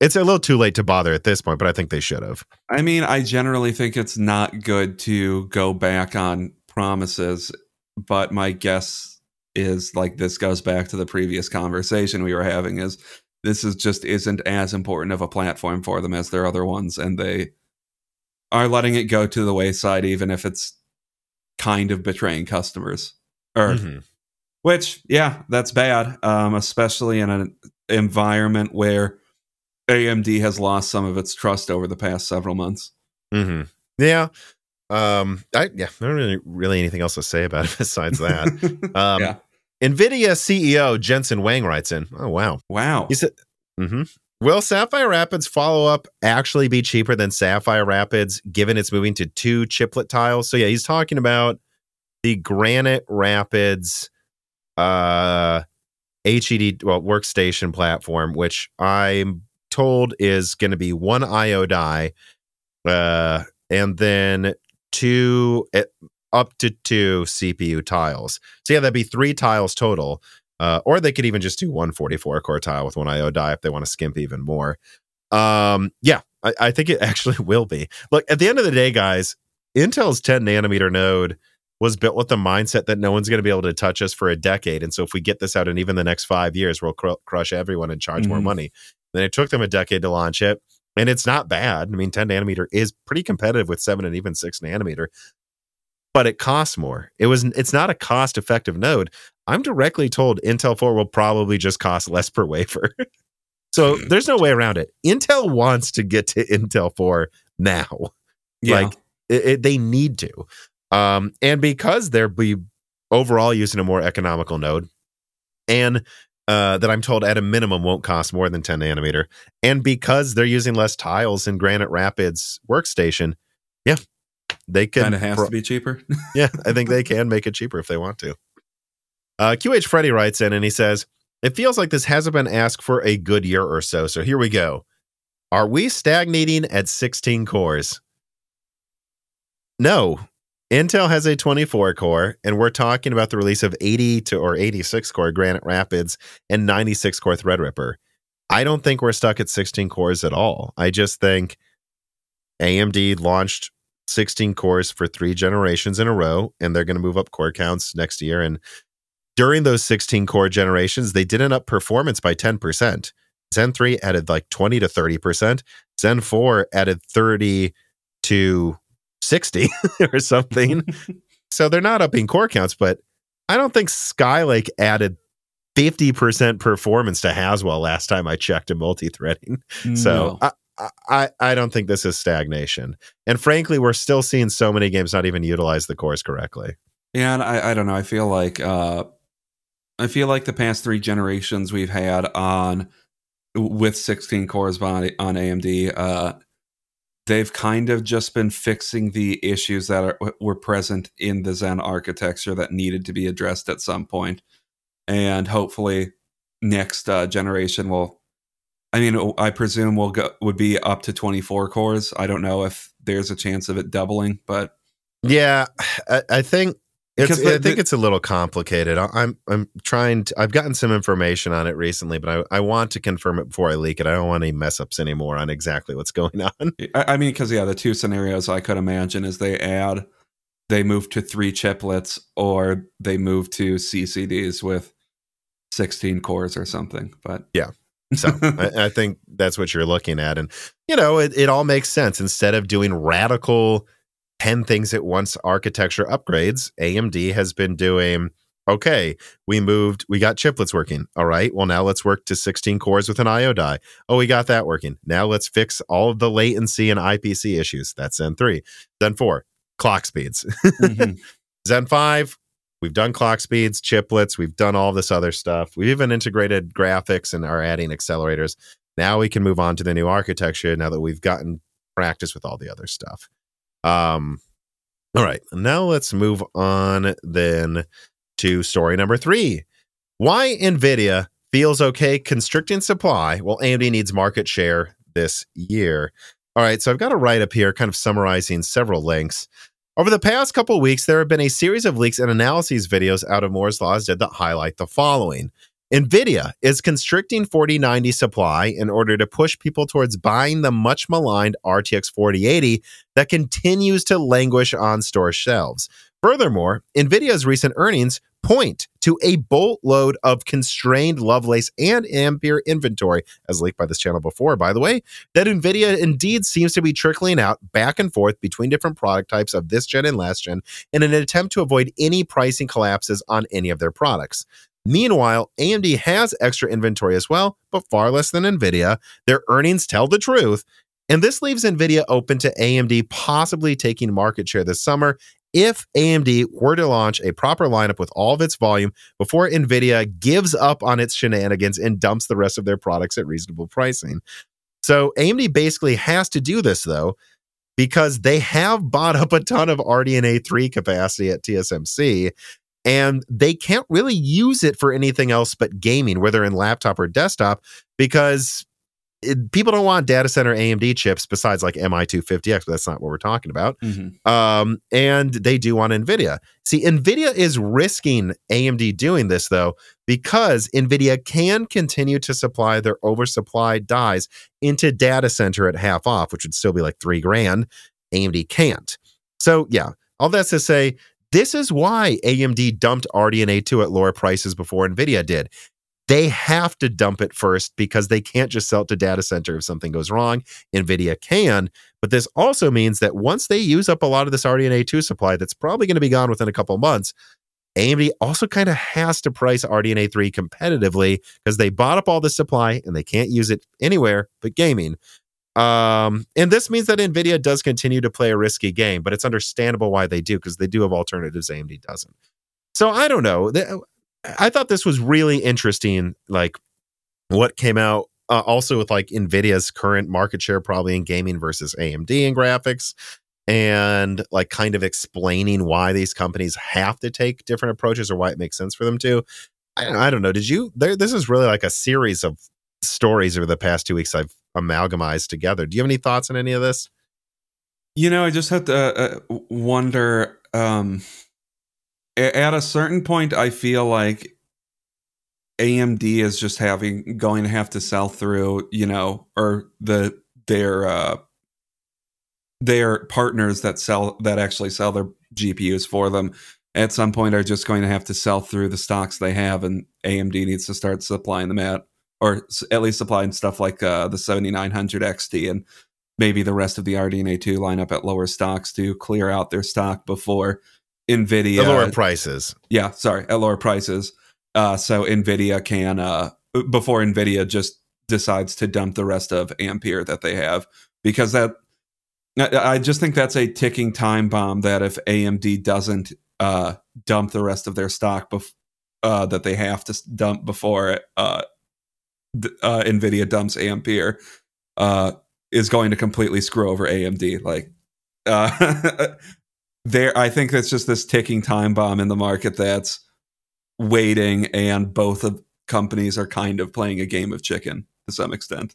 It's a little too late to bother at this point, but I think they should have. I mean, I generally think it's not good to go back on promises, but my guess is, like, this goes back to the previous conversation we were having, is this is just isn't as important of a platform for them as their other ones, and they are letting it go to the wayside, even if it's kind of betraying customers. Which, yeah, that's bad, especially in an environment where AMD has lost some of its trust over the past several months. I don't really anything else to say about it besides that. NVIDIA CEO Jensen Wang writes in, wow. He said, will Sapphire Rapids follow-up actually be cheaper than Sapphire Rapids, given it's moving to two chiplet tiles? So, yeah, he's talking about the Granite Rapids workstation platform, which I'm told is going to be one I/O die, and then up to two CPU tiles. So yeah, that'd be three tiles total. Or they could even just do 144 core tile with one I/O die if they want to skimp even more. I think it actually will be. Look, at the end of the day, guys, Intel's 10 nanometer node was built with the mindset that no one's going to be able to touch us for a decade. And so if we get this out in even the next 5 years, we'll crush everyone and charge more money. Then it took them a decade to launch it. And it's not bad. I mean, 10 nanometer is pretty competitive with 7 and even 6 nanometer. But it costs more. It's not a cost-effective node. I'm directly told Intel 4 will probably just cost less per wafer. So there's no way around it. Intel wants to get to Intel 4 now. Yeah. Like, they need to. And because they're overall using a more economical node, and that I'm told at a minimum won't cost more than 10 nanometer, and because they're using less tiles in Granite Rapids workstation, they can kind of has to be cheaper. I think they can make it cheaper if they want to. QH Freddy writes in and he says, it feels like this hasn't been asked for a good year or so. So here we go. Are we stagnating at 16 cores? No. Intel has a 24 core, and we're talking about the release of 86 core Granite Rapids and 96 core Threadripper. I don't think we're stuck at 16 cores at all. I just think AMD launched 16 cores for 3 generations in a row, and they're going to move up core counts next year. And during those 16 core generations, they didn't up performance by 10%. Zen 3 added like 20 to 30%. Zen 4 added 30 to 60 or something. So they're not upping core counts, but I don't think Skylake added 50% performance to Haswell last time I checked in multi-threading. No. So I don't think this is stagnation. And frankly, we're still seeing so many games not even utilize the cores correctly. Yeah, and I don't know. I feel like the past three generations we've had on with 16 cores on AMD, they've kind of just been fixing the issues that were present in the Zen architecture that needed to be addressed at some point. And hopefully next generation will, I mean, I presume would be up to 24 cores. I don't know if there's a chance of it doubling, but yeah, I think it's a little complicated. I'm trying to, I've gotten some information on it recently, but I want to confirm it before I leak it. I don't want any mess ups anymore on exactly what's going on. I mean, because yeah, the two scenarios I could imagine is they move to three chiplets, or they move to CCDs with 16 cores or something. But yeah, so I think that's what you're looking at, and you know, it all makes sense. Instead of doing radical 10 things at once architecture upgrades, AMD has been doing, okay, we got chiplets working. All right, well, now let's work to 16 cores with an IO die. Oh, we got that working. Now let's fix all of the latency and IPC issues. That's Zen 3. Zen 4, clock speeds. Mm-hmm. Zen 5, we've done clock speeds, chiplets. We've done all this other stuff. We've even integrated graphics and are adding accelerators. Now we can move on to the new architecture now that we've gotten practice with all the other stuff. All right, now let's move on then to story number 3. Why NVIDIA feels okay constricting supply while AMD needs market share this year. All right, so I've got a write up here kind of summarizing several links. Over the past couple of weeks, there have been a series of leaks and analyses videos out of Moore's Law's Dead that highlight the following. NVIDIA is constricting 4090 supply in order to push people towards buying the much maligned RTX 4080 that continues to languish on store shelves. Furthermore, NVIDIA's recent earnings point to a boatload of constrained Lovelace and Ampere inventory, as leaked by this channel before, by the way, that NVIDIA indeed seems to be trickling out back and forth between different product types of this gen and last gen in an attempt to avoid any pricing collapses on any of their products. Meanwhile, AMD has extra inventory as well, but far less than NVIDIA. Their earnings tell the truth, and this leaves NVIDIA open to AMD possibly taking market share this summer if AMD were to launch a proper lineup with all of its volume before NVIDIA gives up on its shenanigans and dumps the rest of their products at reasonable pricing. So AMD basically has to do this, though, because they have bought up a ton of RDNA 3 capacity at TSMC, and they can't really use it for anything else but gaming, whether in laptop or desktop, because people don't want data center AMD chips besides like MI250X, but that's not what we're talking about. Mm-hmm. And they do want NVIDIA. See, NVIDIA is risking AMD doing this, though, because NVIDIA can continue to supply their oversupplied dies into data center at half off, which would still be like $3,000. AMD can't. So, yeah, all that's to say, this is why AMD dumped RDNA 2 at lower prices before NVIDIA did. They have to dump it first because they can't just sell it to data center if something goes wrong. NVIDIA can, but this also means that once they use up a lot of this RDNA 2 supply that's probably going to be gone within a couple months, AMD also kind of has to price RDNA 3 competitively because they bought up all the supply and they can't use it anywhere but gaming. And this means that NVIDIA does continue to play a risky game, but it's understandable why they do, because they do have alternatives AMD doesn't. So I don't know. I thought this was really interesting, like what came out also with like NVIDIA's current market share probably in gaming versus AMD and graphics, and like kind of explaining why these companies have to take different approaches or why it makes sense for them to. I don't know. This is really like a series of stories over the past 2 weeks I've amalgamized together. Do you have any thoughts on any of this? You know, I just have to wonder, at a certain point, I feel like AMD is just going to have to sell through, you know, or their partners that actually sell their GPUs for them at some point are just going to have to sell through the stocks they have, and AMD needs to start supplying them at, or at least supplying stuff like the 7900 XT and maybe the rest of the RDNA 2 lineup at lower stocks to clear out their stock before NVIDIA at lower prices. Yeah, sorry, at lower prices. So NVIDIA can, before NVIDIA just decides to dump the rest of Ampere that they have, because that, I just think that's a ticking time bomb that if AMD doesn't dump the rest of their stock that they have to dump before NVIDIA dumps Ampere, is going to completely screw over AMD. Like, there, I think that's just this ticking time bomb in the market that's waiting, and both of companies are kind of playing a game of chicken to some extent.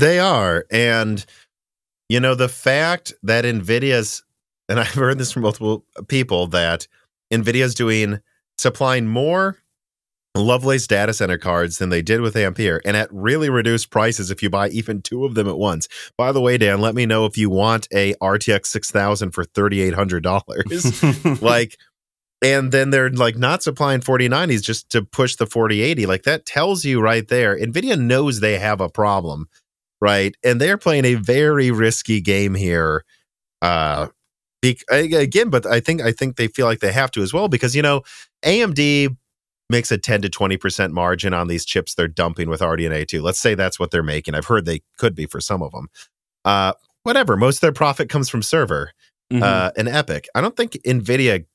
They are, and you know, the fact that NVIDIA's, and I've heard this from multiple people, that NVIDIA's supplying more Lovelace data center cards than they did with Ampere, and at really reduced prices if you buy even two of them at once. By the way, Dan, let me know if you want a RTX 6000 for $3,800. Like, and then they're like not supplying 4090s just to push the 4080. Like, that tells you right there, NVIDIA knows they have a problem, right? And they're playing a very risky game here. Again, but I think they feel like they have to as well, because, you know, AMD makes a 10 to 20% margin on these chips they're dumping with RDNA 2. Let's say that's what they're making. I've heard they could be for some of them. Whatever. Most of their profit comes from server, and EPYC. I don't think NVIDIA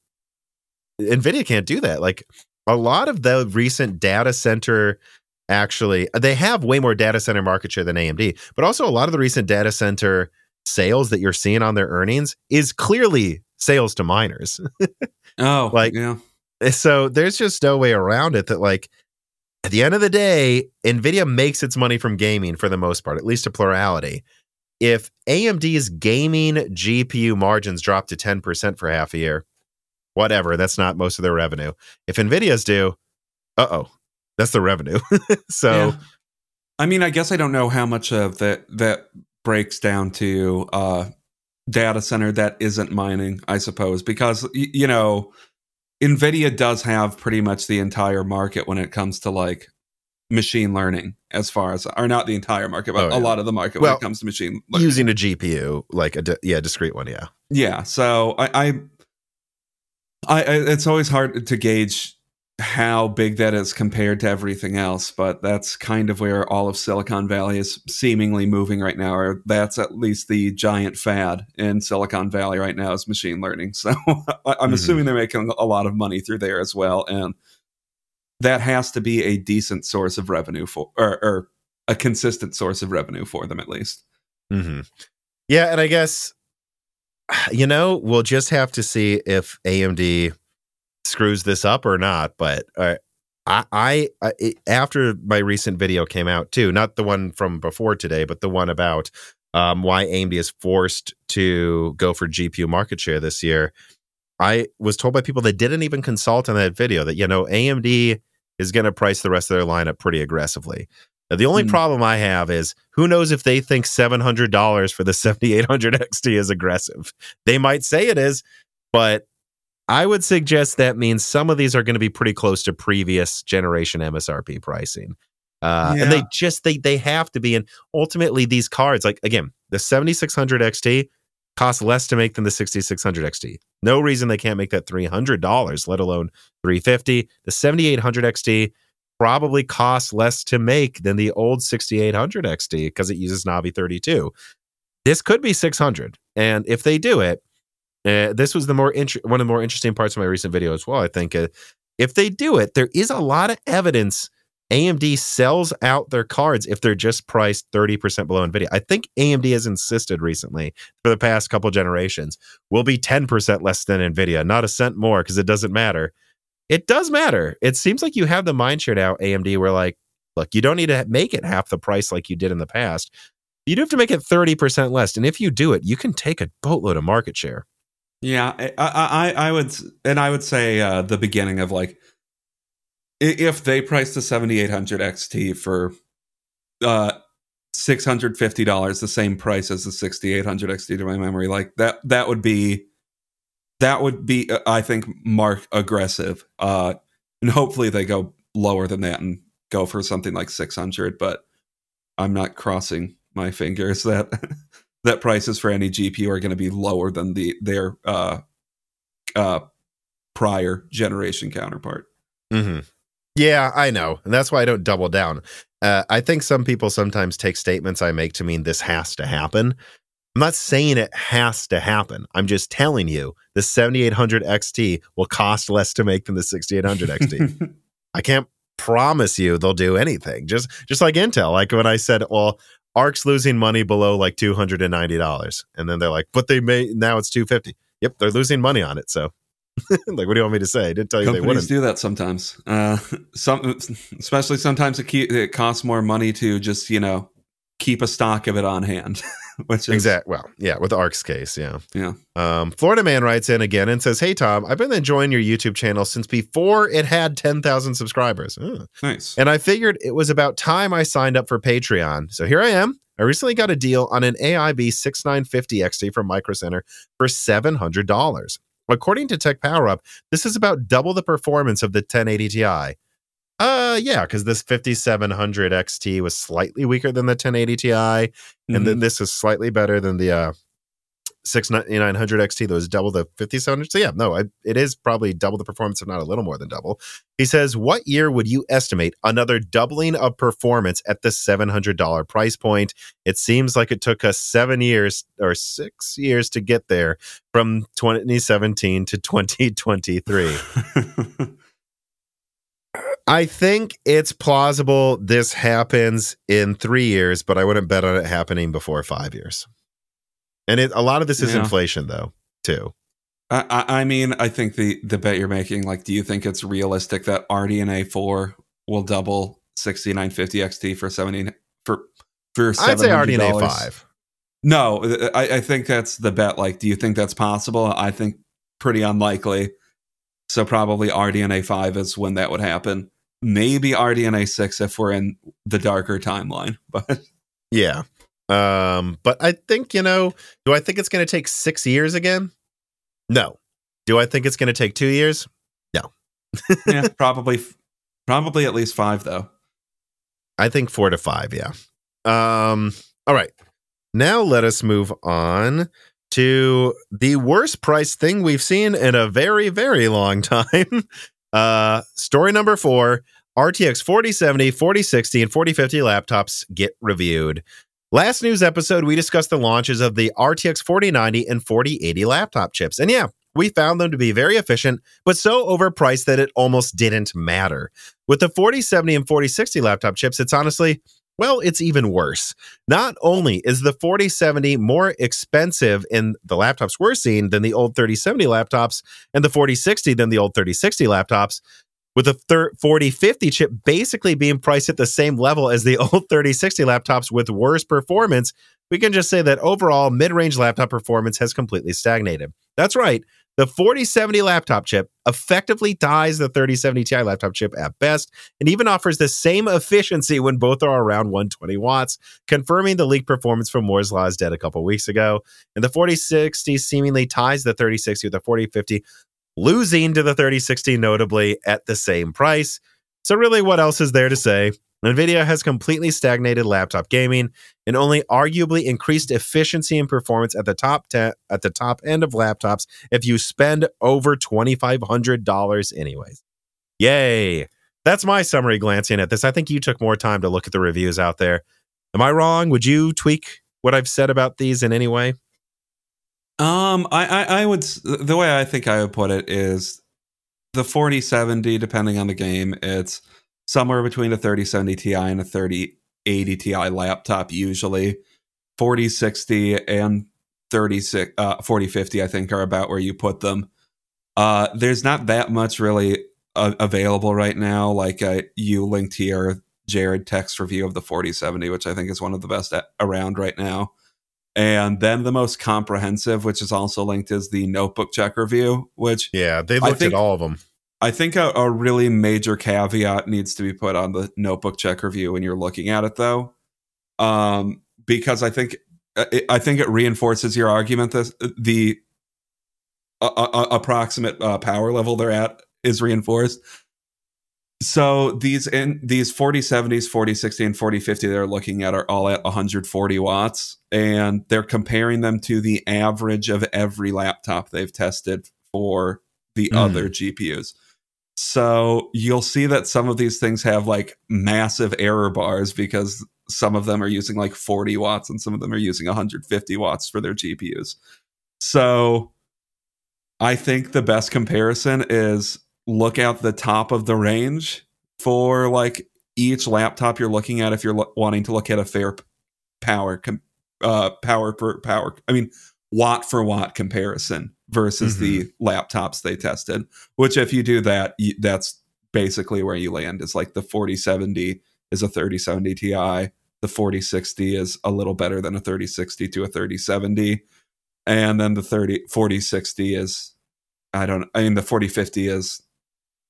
can't do that. Like, a lot of the recent data center, actually, they have way more data center market share than AMD, but also a lot of the recent data center sales that you're seeing on their earnings is clearly sales to miners. Oh, like, yeah. So there's just no way around it that, like, at the end of the day, NVIDIA makes its money from gaming for the most part, at least a plurality. If AMD's gaming GPU margins drop to 10% for half a year, whatever, that's not most of their revenue. If NVIDIA's do, that's the revenue. So, yeah. I mean, I guess I don't know how much of that breaks down to data center that isn't mining, I suppose, because, you know, NVIDIA does have pretty much the entire market when it comes to, like, machine learning, as far as, or not the entire market, but a lot of the market when it comes to machine learning. Using a GPU, like a discrete one, yeah. Yeah, so I it's always hard to gauge how big that is compared to everything else, but that's kind of where all of Silicon Valley is seemingly moving right now, or that's at least the giant fad in Silicon Valley right now, is machine learning. So I'm assuming they're making a lot of money through there as well, and that has to be a decent source of revenue for, or a consistent source of revenue for them, at least. Yeah, and I guess, you know, we'll just have to see if AMD screws this up or not. But I after my recent video came out too, not the one from before today, but the one about why AMD is forced to go for GPU market share this year, I was told by people that didn't even consult on that video that, you know, AMD is going to price the rest of their lineup pretty aggressively. Now, the only problem I have is, who knows if they think $700 for the 7800 XT is aggressive. They might say it is, but I would suggest that means some of these are going to be pretty close to previous generation MSRP pricing. And they just, they have to be. And ultimately, these cards, like, again, the 7600 XT costs less to make than the 6600 XT. No reason they can't make that $300, let alone $350. The 7800 XT probably costs less to make than the old 6800 XT because it uses Navi 32. This could be $600. And if they do it, this was the one of the more interesting parts of my recent video as well, I think. If they do it, there is a lot of evidence AMD sells out their cards if they're just priced 30% below NVIDIA. I think AMD has insisted recently, for the past couple generations, will be 10% less than NVIDIA, not a cent more, because it doesn't matter. It does matter. It seems like you have the mindshare now, AMD, where, like, look, you don't need to make it half the price like you did in the past. You do have to make it 30% less. And if you do it, you can take a boatload of market share. Yeah, I would say the beginning of, like, if they price the 7800 XT for $650, the same price as the 6800 XT to my memory, like, that would be I think mark aggressive, and hopefully they go lower than that and go for something like 600, but I'm not crossing my fingers that prices for any GPU are going to be lower than their prior generation counterpart. Mm-hmm. Yeah, I know. And that's why I don't double down. I think some people sometimes take statements I make to mean this has to happen. I'm not saying it has to happen. I'm just telling you the 7800 XT will cost less to make than the 6800 XT. I can't promise you they'll do anything. Just like Intel, like when I said, well, ARC's losing money below like $290. And then they're like, but they may, now it's $250. Yep, they're losing money on it. So like, what do you want me to say? I didn't tell you companies they wouldn't. Companies do that sometimes. Especially sometimes it costs more money to just, you know, keep a stock of it on hand. Which is exact. Well, yeah, with ARC's case, yeah. Yeah. Florida Man writes in again and says, hey, Tom, I've been enjoying your YouTube channel since before it had 10,000 subscribers. Oh. Nice. And I figured it was about time I signed up for Patreon. So here I am. I recently got a deal on an AIB 6950 XT from Micro Center for $700. According to Tech PowerUp, this is about double the performance of the 1080 Ti. Yeah, because this 5700 XT was slightly weaker than the 1080 Ti, and mm-hmm. then this is slightly better than the 6900 XT that was double the 5700. So yeah, no, it is probably double the performance, if not a little more than double. He says, what year would you estimate another doubling of performance at the $700 price point? It seems like it took us 7 years or 6 years to get there from 2017 to 2023. I think it's plausible this happens in 3 years, but I wouldn't bet on it happening before 5 years. And a lot of this is inflation, though, too. I mean, I think the bet you're making, like, do you think it's realistic that RDNA 4 will double 6950 XT for $700? I'd say RDNA 5. No, I think that's the bet. Like, do you think that's possible? I think pretty unlikely. So probably RDNA 5 is when that would happen. Maybe RDNA 6 if we're in the darker timeline. But yeah. But I think, you know, do I think it's going to take 6 years again? No. Do I think it's going to take 2 years? No. Yeah, probably at least 5, though. I think 4 to 5, yeah. All right. Now let us move on to the worst price thing we've seen in a very, very long time. Story number 4, RTX 4070, 4060, and 4050 laptops get reviewed. Last news episode, we discussed the launches of the RTX 4090 and 4080 laptop chips. And yeah, we found them to be very efficient, but so overpriced that it almost didn't matter. With the 4070 and 4060 laptop chips, it's honestly... well, it's even worse. Not only is the 4070 more expensive in the laptops we're seeing than the old 3070 laptops, and the 4060 than the old 3060 laptops, with the 4050 chip basically being priced at the same level as the old 3060 laptops with worse performance, we can just say that overall mid-range laptop performance has completely stagnated. That's right. The 4070 laptop chip effectively ties the 3070 Ti laptop chip at best, and even offers the same efficiency when both are around 120 watts, confirming the leaked performance from Moore's Law's Dead a couple weeks ago. And the 4060 seemingly ties the 3060 with the 4050, losing to the 3060 notably at the same price. So really, what else is there to say? NVIDIA has completely stagnated laptop gaming and only arguably increased efficiency and performance at the top end of laptops if you spend over $2,500 anyways. Yay. That's my summary glancing at this. I think you took more time to look at the reviews out there. Am I wrong? Would you tweak what I've said about these in any way? I would. The way I think I would put it is the 4070, depending on the game, it's somewhere between a 3070 Ti and a 3080 Ti laptop, usually. 4060 and 4050, I think, are about where you put them. There's not that much really available right now. Like you linked here, Jared Tech's review of the 4070, which I think is one of the best around right now. And then the most comprehensive, which is also linked, is the Notebook Check review, which... yeah, they looked at all of them. I think a really major caveat needs to be put on the Notebook Check review when you're looking at it, though, because I think it reinforces your argument that the approximate power level they're at is reinforced. So these 4070s, 4060, and 4050 they're looking at are all at 140 watts, and they're comparing them to the average of every laptop they've tested for the other GPUs. So you'll see that some of these things have like massive error bars because some of them are using like 40 watts and some of them are using 150 watts for their GPUs. So I think the best comparison is look at the top of the range for like each laptop you're looking at if you're wanting to look at a fair watt for watt comparison versus the laptops they tested, which if you do that, that's basically where you land. It's like the 4070 is a 3070 Ti, the 4060 is a little better than a 3060 to a 3070, and then the 4060 is, the 4050 is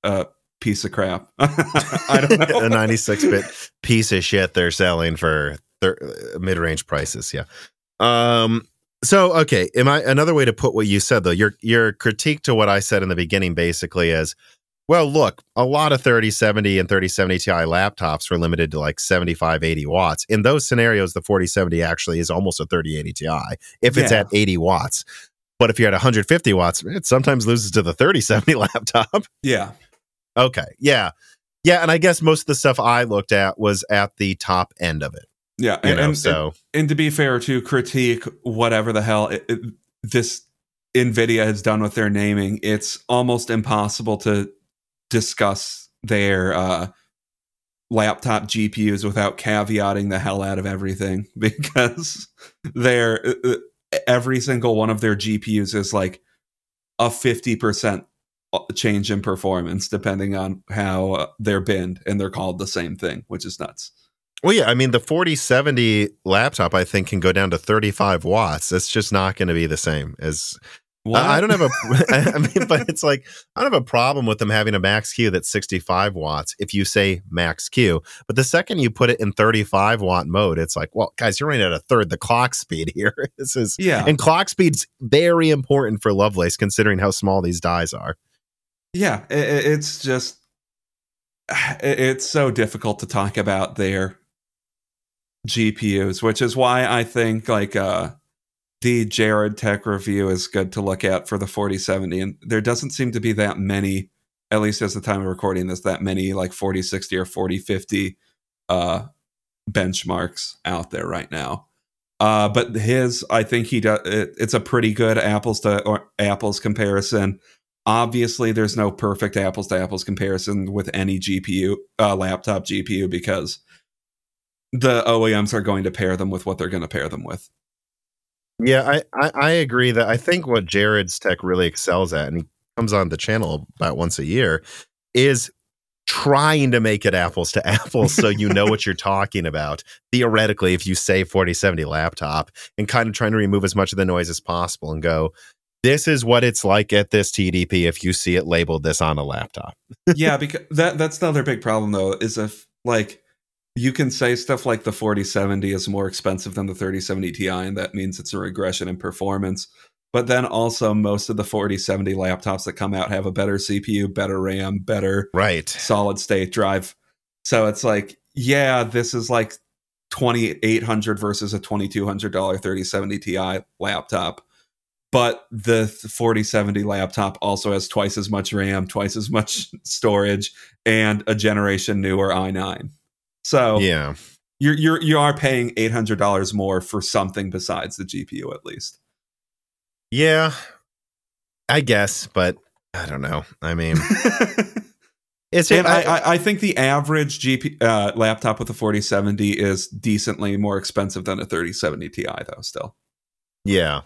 a piece of crap. I don't know. A 96-bit piece of shit they're selling for mid-range prices, yeah. So, okay, another way to put what you said, though, your critique to what I said in the beginning basically is, well, look, a lot of 3070 and 3070 Ti laptops were limited to like 75, 80 watts. In those scenarios, the 4070 actually is almost a 3080 Ti if it's at 80 watts. But if you're at 150 watts, it sometimes loses to the 3070 laptop. Yeah. Okay. Yeah. Yeah. And I guess most of the stuff I looked at was at the top end of it. Yeah. And to be fair, to critique whatever the hell this NVIDIA has done with their naming, it's almost impossible to discuss their laptop GPUs without caveating the hell out of everything, because every single one of their GPUs is like a 50% change in performance depending on how they're binned, and they're called the same thing, which is nuts. Well, yeah, I mean, the 4070 laptop, I think, can go down to 35 watts. That's just not going to be the same as... I don't have a problem with them having a max Q that's 65 watts if you say max Q, but the second you put it in 35 watt mode, it's like, well, guys, you're running at a third the clock speed here. And clock speed's very important for Lovelace considering how small these dies are. Yeah, it's so difficult to talk about their GPUs, which is why I think the Jared Tech review is good to look at for the 4070, and there doesn't seem to be that many, at least as the time of recording this, that many like 4060 or 4050 benchmarks out there right now. But his, I think he does. It's a pretty good apples to apples comparison. Obviously, there's no perfect apples to apples comparison with any GPU, laptop GPU, because the OEMs are going to pair them with what they're going to pair them with. Yeah, I agree that I think what Jared's Tech really excels at, and he comes on the channel about once a year, is trying to make it apples to apples so you know what you're talking about. Theoretically, if you say 4070 laptop and kind of trying to remove as much of the noise as possible and go, this is what it's like at this TDP if you see it labeled this on a laptop. Yeah, because that's the other big problem, though, is if like... you can say stuff like the 4070 is more expensive than the 3070 Ti, and that means it's a regression in performance. But then also most of the 4070 laptops that come out have a better CPU, better RAM, better solid state drive. So it's like, yeah, this is like $2,800 versus a $2,200 3070 Ti laptop. But the 4070 laptop also has twice as much RAM, twice as much storage, and a generation newer i9. So yeah, you are paying $800 more for something besides the GPU, at least. Yeah, I guess, but I don't know. I mean, I think the average laptop with a 4070 is decently more expensive than a 3070 Ti, though. Still, yeah,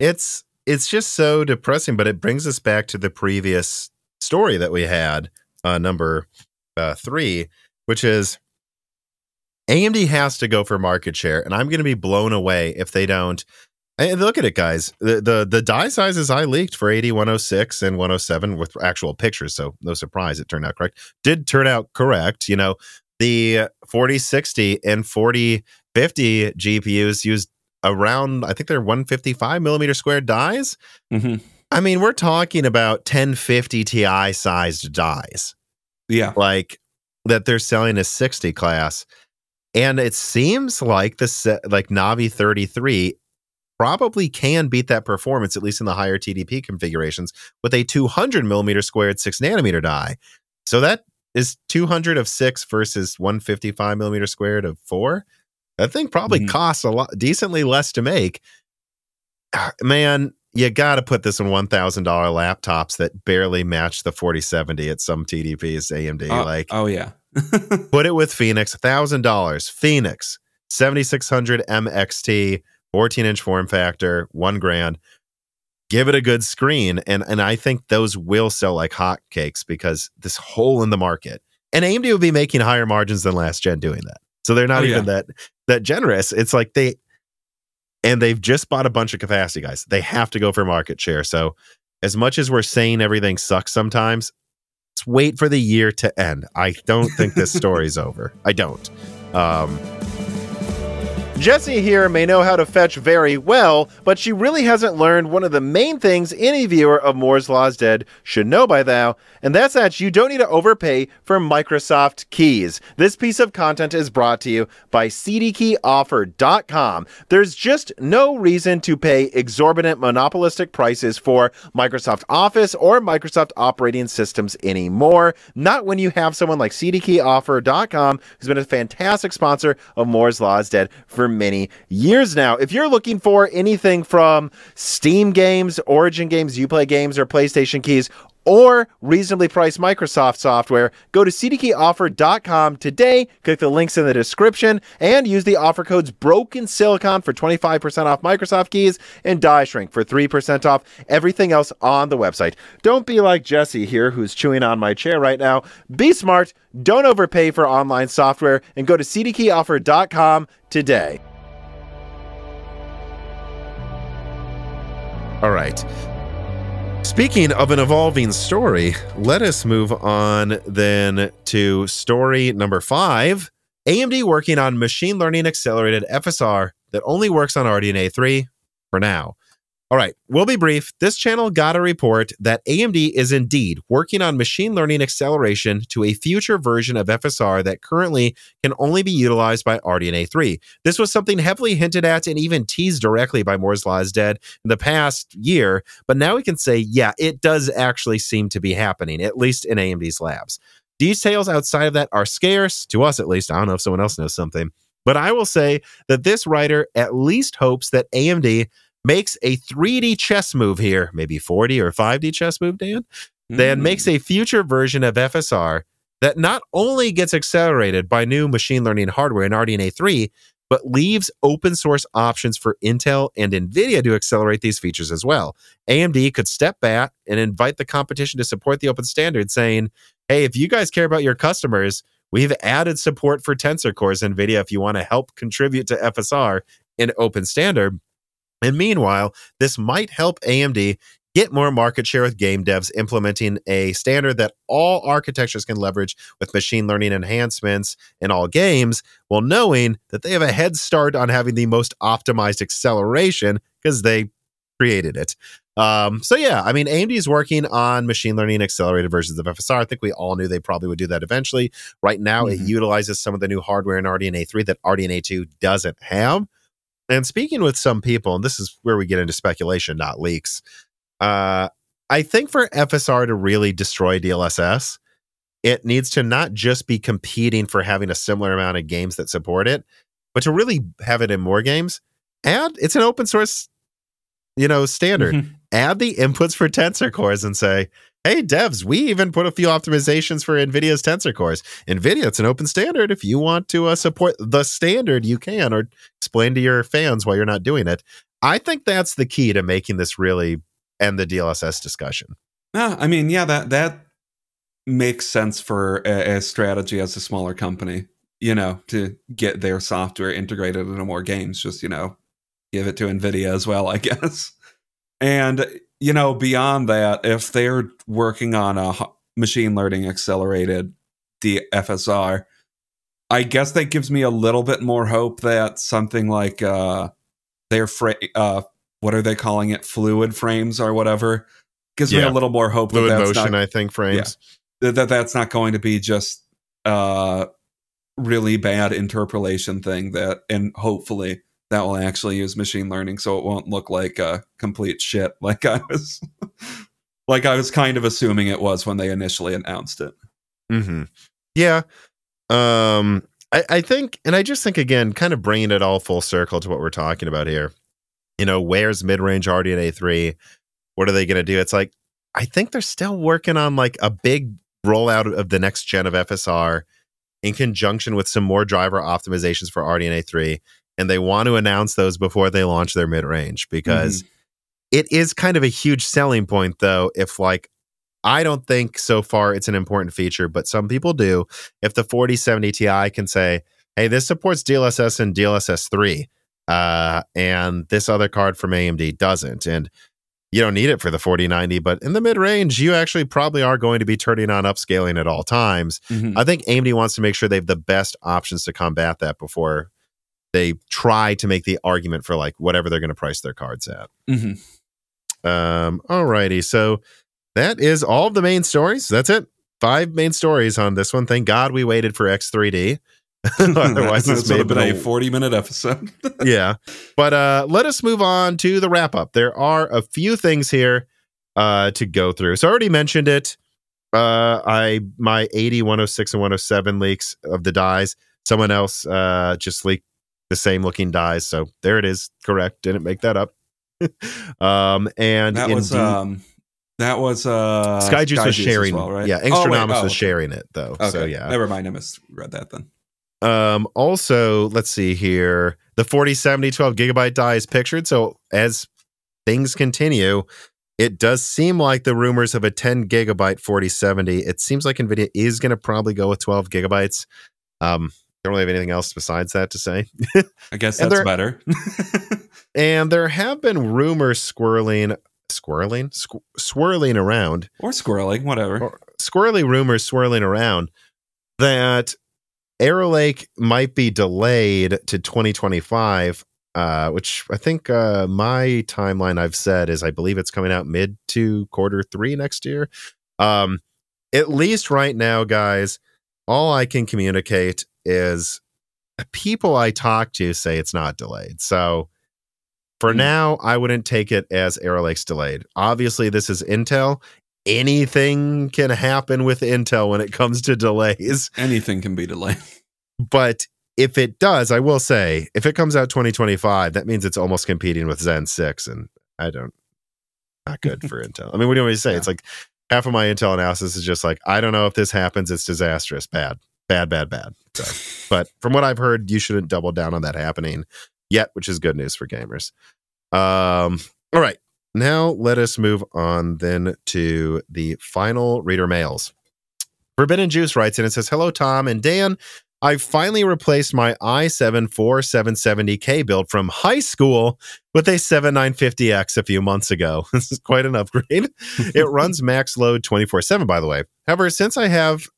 it's just so depressing. But it brings us back to the previous story that we had, number 3, which is, AMD has to go for market share, and I'm going to be blown away if they don't. And look at it, guys. The die sizes I leaked for 8106 and 107 with actual pictures, so no surprise it turned out correct. Did turn out correct. You know, the 4060 and 4050 GPUs used around, I think they're 155 millimeter square dies. Mm-hmm. I mean, we're talking about 1050 Ti sized dies. Yeah. Like that they're selling as 60 class. And it seems like Navi 33 probably can beat that performance, at least in the higher TDP configurations, with a 200 millimeter squared 6 nanometer die. So that is 200 of 6 versus 155 millimeter squared of 4. That thing probably costs a lot, decently less to make. Man, you got to put this in $1,000 laptops that barely match the 4070 at some TDPs. AMD, put it with Phoenix, $1,000 Phoenix 7600 MXT. 14-inch form factor, $1,000. Give it a good screen, and I think those will sell like hotcakes because this hole in the market. And AMD would be making higher margins than last gen doing that, so they're not even that generous. It's like they've just bought a bunch of capacity, guys. They have to go for market share. So as much as we're saying everything sucks sometimes, let's wait for the year to end. I don't think this story's over. I don't. Jessie here may know how to fetch very well, but she really hasn't learned one of the main things any viewer of Moore's Law's Dead should know by now, and that's that you don't need to overpay for Microsoft keys. This piece of content is brought to you by CDKeyOffer.com. There's just no reason to pay exorbitant monopolistic prices for Microsoft Office or Microsoft operating systems anymore, not when you have someone like CDKeyOffer.com, who's been a fantastic sponsor of Moore's Law's Dead for many years now. If you're looking for anything from Steam games, Origin games, Uplay games, or PlayStation keys, or reasonably priced Microsoft software, go to CDKeyOffer.com today, click the links in the description, and use the offer codes Broken Silicon for 25% off Microsoft keys and Die Shrink for 3% off everything else on the website. Don't be like Jesse here, who's chewing on my chair right now. Be smart, don't overpay for online software, and go to CDKeyOffer.com today. All right. Speaking of an evolving story, let us move on then to story number 5. AMD working on machine learning accelerated FSR that only works on RDNA 3 for now. All right, we'll be brief. This channel got a report that AMD is indeed working on machine learning acceleration to a future version of FSR that currently can only be utilized by RDNA 3. This was something heavily hinted at and even teased directly by Moore's Law's Dead in the past year, but now we can say, yeah, it does actually seem to be happening, at least in AMD's labs. Details outside of that are scarce, to us at least. I don't know if someone else knows something, but I will say that this writer at least hopes that AMD makes a 3D chess move here, maybe 4D or 5D chess move, Dan, then makes a future version of FSR that not only gets accelerated by new machine learning hardware in RDNA 3, but leaves open source options for Intel and NVIDIA to accelerate these features as well. AMD could step back and invite the competition to support the open standard, saying, hey, if you guys care about your customers, we've added support for tensor cores, NVIDIA, if you want to help contribute to FSR in open standard. And meanwhile, this might help AMD get more market share with game devs, implementing a standard that all architectures can leverage with machine learning enhancements in all games, while knowing that they have a head start on having the most optimized acceleration because they created it. AMD is working on machine learning accelerated versions of FSR. I think we all knew they probably would do that eventually. Right now, it utilizes some of the new hardware in RDNA 3 that RDNA 2 doesn't have. And speaking with some people, and this is where we get into speculation, not leaks, I think for FSR to really destroy DLSS, it needs to not just be competing for having a similar amount of games that support it, but to really have it in more games. And it's an open source, standard. Add the inputs for tensor cores and say, hey, devs, we even put a few optimizations for NVIDIA's tensor cores. NVIDIA, it's an open standard. If you want to support the standard, you can, or explain to your fans why you're not doing it. I think that's the key to making this really end the DLSS discussion. No, I mean, yeah, that makes sense for a strategy as a smaller company, to get their software integrated into more games. Just, give it to NVIDIA as well, I guess. And beyond that, if they're working on a machine learning accelerated FSR, I guess that gives me a little bit more hope that something like their what are they calling it? Fluid frames or whatever. Gives me a little more hope. Fluid motion, I think, frames. Yeah, that's not going to be just really bad interpolation thing, that, and hopefully that will actually use machine learning, so it won't look like a complete shit like I was kind of assuming it was when they initially announced it. Mm-hmm. Yeah. I think, and I just think, again, kind of bringing it all full circle to what we're talking about here, you know, where's mid-range RDNA 3? What are they going to do? It's like, I think they're still working on like a big rollout of the next gen of FSR in conjunction with some more driver optimizations for RDNA 3. And they want to announce those before they launch their mid-range, because it is kind of a huge selling point, though, if like, I don't think so far it's an important feature, but some people do. If the 4070 Ti can say, hey, this supports DLSS and DLSS3, and this other card from AMD doesn't, and you don't need it for the 4090, but in the mid-range, you actually probably are going to be turning on upscaling at all times. Mm-hmm. I think AMD wants to make sure they have the best options to combat that before they try to make the argument for like whatever they're going to price their cards at. Mm-hmm. Alrighty, so that is all of the main stories. That's it. 5 main stories on this one. Thank God we waited for X3D. Otherwise, this would have been a 40-minute episode. Yeah. But let us move on to the wrap-up. There are a few things here to go through. So I already mentioned it. My 80, 106, and 107 leaks of the dies. Someone else just leaked the same-looking dies. So there it is. Correct. Didn't make that up. And that was... That was Skyjuice was sharing, well, right? Yeah, Angstranomus was sharing it, though. Okay. So yeah, never mind. I misread that then. Also, let's see here. The 4070 12 gigabyte die is pictured. So as things continue, it does seem like the rumors of a 10 gigabyte 4070. It seems like NVIDIA is going to probably go with 12 gigabytes. Don't really have anything else besides that to say. I guess that's better. And there have been rumors swirling around, or squirreling, whatever, or squirrely rumors swirling around that Alder Lake might be delayed to 2025, which I think my timeline I've said is I believe it's coming out mid to quarter 3 next year. At least right now, guys, all I can communicate is the people I talk to say it's not delayed. So for now, I wouldn't take it as Alder Lake's delayed. Obviously, this is Intel. Anything can happen with Intel when it comes to delays. Anything can be delayed. But if it does, I will say, if it comes out 2025, that means it's almost competing with Zen 6, and not good for Intel. I mean, what do you want me to say? Yeah. It's like half of my Intel analysis is just like, I don't know if this happens. It's disastrous. Bad. So, but from what I've heard, you shouldn't double down on that happening yet, which is good news for gamers. All right, now let us move on then to the final reader mails. Forbidden Juice writes in and says, hello, Tom and Dan. I finally replaced my i7 4770K build from high school with a 7950X a few months ago. This is quite an upgrade. It runs max load 24/7, by the way. However, since I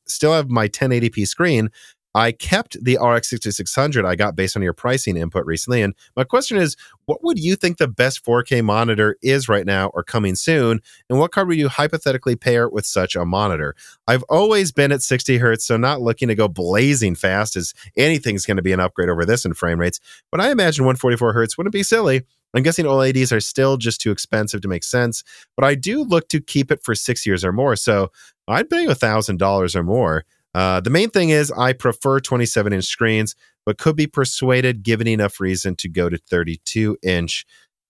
still have my 1080p screen, I kept the RX 6600 I got based on your pricing input recently, and my question is, what would you think the best 4K monitor is right now or coming soon, and what card would you hypothetically pair with such a monitor? I've always been at 60 hertz, so not looking to go blazing fast as anything's going to be an upgrade over this in frame rates, but I imagine 144 hertz wouldn't be silly. I'm guessing OLEDs are still just too expensive to make sense, but I do look to keep it for 6 years or more, so I'd pay $1,000 or more. The main thing is I prefer 27-inch screens, but could be persuaded given enough reason to go to 32-inch.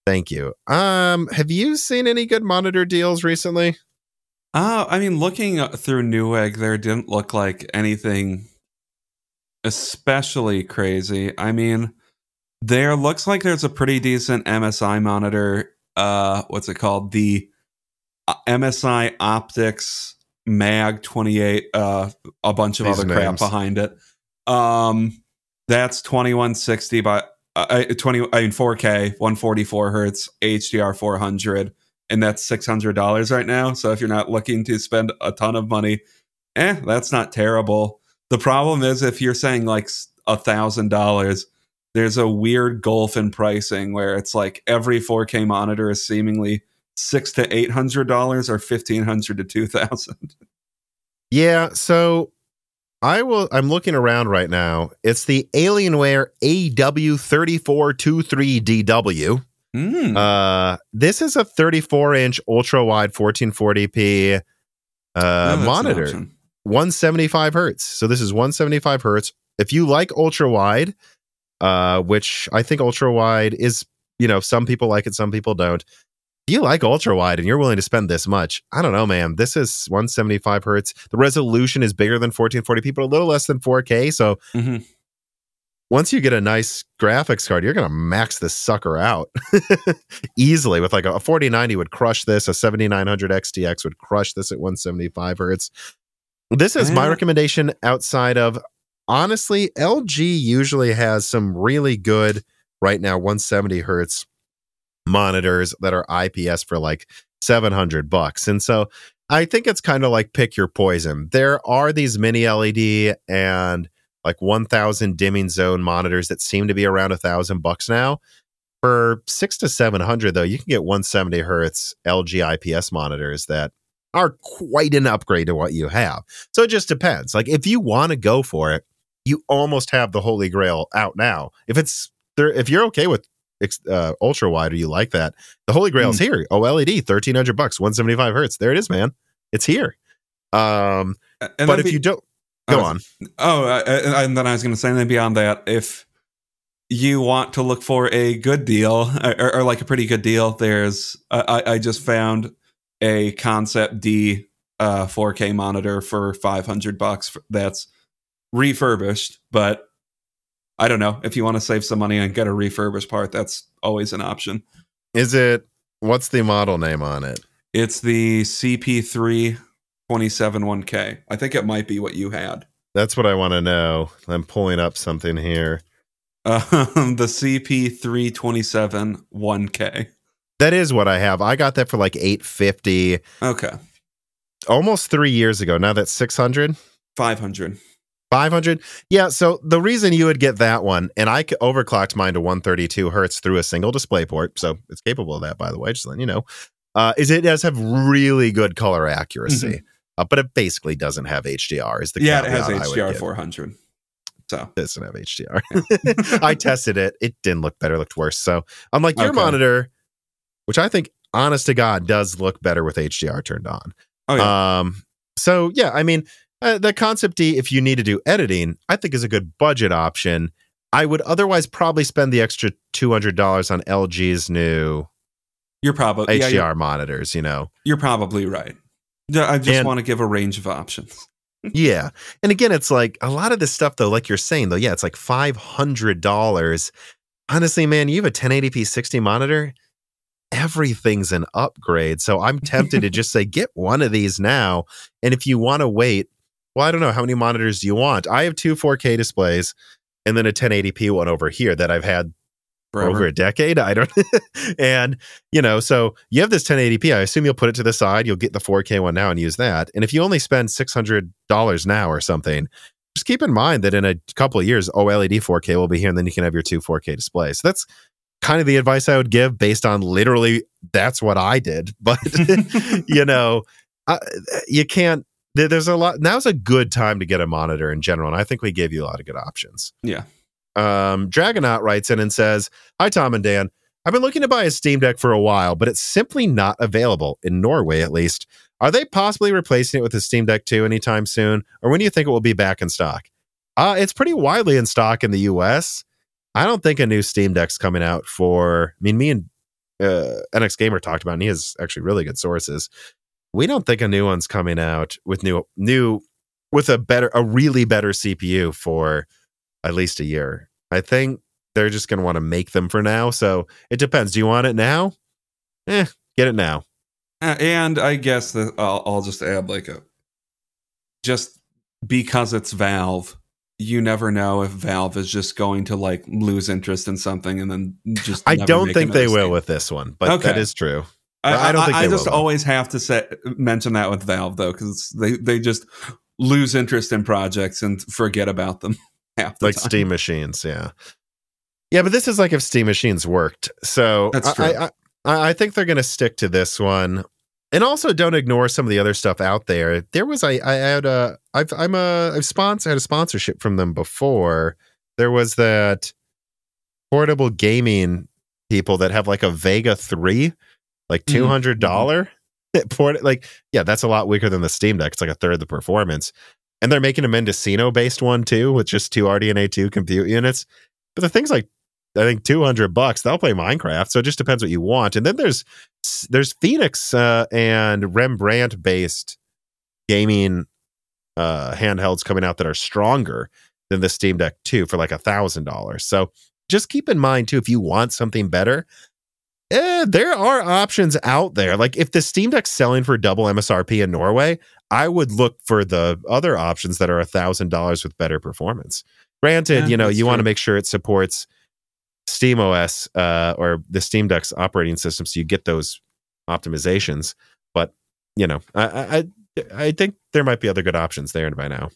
Thank you. Have you seen any good monitor deals recently? I mean, looking through Newegg, there didn't look like anything especially crazy. I mean, there looks like there's a pretty decent MSI monitor. What's it called? The MSI Optics Mag 28, a bunch of other crap behind it. That's 2160 by 4K, 144 hertz, HDR 400, and that's $600 right now. So if you're not looking to spend a ton of money, that's not terrible. The problem is if you're saying like $1,000, there's a weird gulf in pricing where it's like every 4K monitor is seemingly $600 to $800 or $1,500 to $2,000. Yeah, so I'm looking around right now. It's the Alienware AW3423DW. This is a 34-inch ultra-wide 1440p monitor, 175 hertz. So this is 175 hertz. If you like ultra-wide, which I think ultra-wide is, you know, some people like it, some people don't. If you like ultra-wide and you're willing to spend this much, I don't know, man. This is 175 hertz. The resolution is bigger than 1440p, but a little less than 4K. So once you get a nice graphics card, you're going to max this sucker out easily with like a 4090 would crush this. A 7900 XTX would crush this at 175 hertz. This is my recommendation outside of, honestly, LG usually has some really good, right now, 170 hertz monitors that are IPS for like $700. And so I think it's kind of like pick your poison. There are these mini LED and like 1000 dimming zone monitors that seem to be around $1,000 now. For $600 to $700 though, you can get 170 hertz LG IPS monitors that are quite an upgrade to what you have. So it just depends. Like if you want to go for it, you almost have the holy grail out now. If it's there, if you're okay with ultra wide, or you like that, the holy grail is here. OLED, $1,300, 175 hertz. There it is, man. It's here. And but if you don't, go on. And then I was going to say, then beyond that, if you want to look for a good deal or like a pretty good deal, there's I just found a Concept D 4K monitor for $500. That's refurbished, but I don't know. If you want to save some money and get a refurbished part, that's always an option. Is it? What's the model name on it? It's the CP3 271K. I think it might be what you had. That's what I want to know. I'm pulling up something here. The CP3 271K. That is what I have. I got that for like $850. Okay. Almost 3 years ago. Now that's $600. $500. Yeah, so the reason you would get that one, and I overclocked mine to 132 hertz through a single display port, so it's capable of that, by the way, just letting you know, is it does have really good color accuracy, but it basically doesn't have HDR. Is the it has HDR 400. So it doesn't have HDR. Yeah. I tested it. It didn't look better. It looked worse. So I'm like, your monitor, which I think, honest to God, does look better with HDR turned on. Oh, yeah. So, yeah, I mean, the Concept D, if you need to do editing, I think is a good budget option. I would otherwise probably spend the extra $200 on LG's new HDR monitors, you know. You're probably right. I just want to give a range of options. Yeah. And again, it's like a lot of this stuff, though, like you're saying, though, yeah, it's like $500. Honestly, man, you have a 1080p 60 monitor. Everything's an upgrade. So I'm tempted to just say, get one of these now. And if you want to wait, well, I don't know. How many monitors do you want? I have two 4K displays and then a 1080p one over here that I've had for over a decade. I don't. And, you know, so you have this 1080p. I assume you'll put it to the side. You'll get the 4K one now and use that. And if you only spend $600 now or something, just keep in mind that in a couple of years, OLED 4K will be here and then you can have your two 4K displays. So that's kind of the advice I would give based on literally that's what I did. But, you know, you can't. There's a lot. Now's a good time to get a monitor in general, and I think we gave you a lot of good options. Yeah. Dragonaut writes in and says, "Hi Tom and Dan. I've been looking to buy a Steam Deck for a while, but it's simply not available in Norway, at least. Are they possibly replacing it with a Steam Deck 2 anytime soon, or when do you think it will be back in stock?" It's pretty widely in stock in the U.S. I don't think a new Steam Deck's coming out for. I mean, me and NX Gamer talked about, it, and he has actually really good sources. We don't think a new one's coming out with new with a really better CPU for at least a year. I think they're just going to want to make them for now. So it depends. Do you want it now? Get it now. And I guess that I'll just add just because it's Valve, you never know if Valve is just going to like lose interest in something and then just. I don't think they will with this one, but that is true. I don't think I just always have to mention that with Valve, though, because they just lose interest in projects and forget about them half the time. Steam machines, yeah. Yeah, but this is like if Steam machines worked. So that's true. I think they're going to stick to this one. And also, don't ignore some of the other stuff out there. There was I had a sponsorship from them before. There was that portable gaming people that have like a Vega 3, like $200. Mm-hmm. That's a lot weaker than the Steam Deck. It's like a third of the performance. And they're making a Mendocino-based one too, with just two RDNA 2 compute units. But the thing's like, I think $200. They'll play Minecraft. So it just depends what you want. And then there's Phoenix and Rembrandt-based gaming handhelds coming out that are stronger than the Steam Deck 2 for like $1,000. So just keep in mind too, if you want something better, there are options out there. Like if the Steam Deck's selling for double MSRP in Norway, I would lolook for the other options that are $1,000 with better performance. Granted, you want to make sure it supports SteamOS or the Steam Deck's operating system, so you get those optimizations. But I think there might be other good options there by now.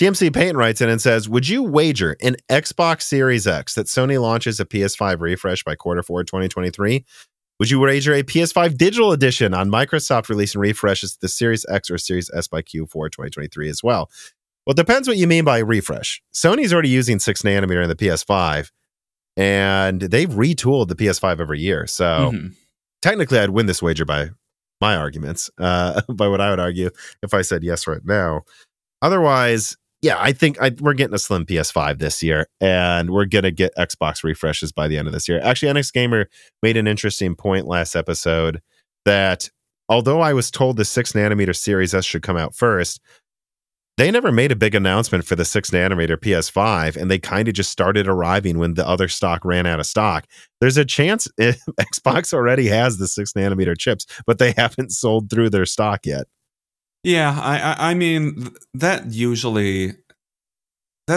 TMC Payton writes in and says, would you wager an Xbox Series X that Sony launches a PS5 refresh by Q4 2023? Would you wager a PS5 digital edition on Microsoft release and refreshes the Series X or Series S by Q4 2023 as well? Well, it depends what you mean by refresh. Sony's already using 6nm in the PS5, and they've retooled the PS5 every year. So technically, I'd win this wager by my arguments, by what I would argue if I said yes right now. Otherwise, yeah, I think we're getting a slim PS5 this year, and we're going to get Xbox refreshes by the end of this year. Actually, NX Gamer made an interesting point last episode that although I was told the 6nm Series S should come out first, they never made a big announcement for the 6nm PS5, and they kind of just started arriving when the other stock ran out of stock. There's a chance Xbox already has the 6nm chips, but they haven't sold through their stock yet. Yeah, I mean, that's usually a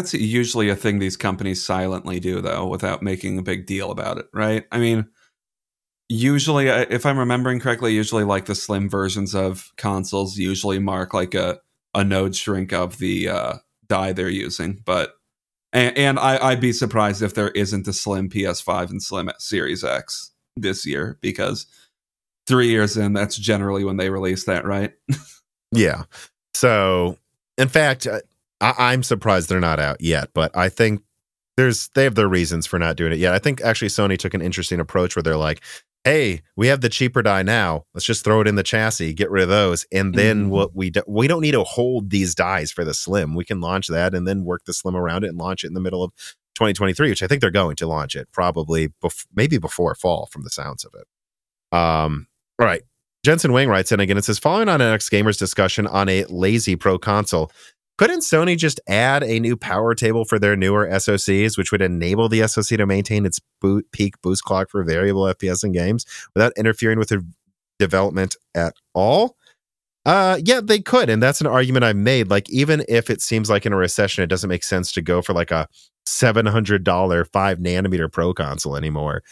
thing these companies silently do, though, without making a big deal about it, right? I mean, usually, if I'm remembering correctly, usually like the slim versions of consoles usually mark like a node shrink of the die they're using. But I'd be surprised if there isn't a slim PS5 and slim Series X this year, because 3 years in, that's generally when they release that, right? Yeah. So, in fact, I'm surprised they're not out yet, but I think they have their reasons for not doing it yet. I think actually Sony took an interesting approach where they're like, hey, we have the cheaper die now. Let's just throw it in the chassis, get rid of those. And then we don't need to hold these dies for the Slim. We can launch that and then work the Slim around it and launch it in the middle of 2023, which I think they're going to launch it probably maybe before fall from the sounds of it. All right. Jensen Wing writes in again. It says, following on NX Gamer's discussion on a lazy pro console, couldn't Sony just add a new power table for their newer SoCs, which would enable the SoC to maintain its peak boost clock for variable FPS in games without interfering with their development at all? Yeah, they could. And that's an argument I made. Like, even if it seems like in a recession, it doesn't make sense to go for like a $700 5nm pro console anymore.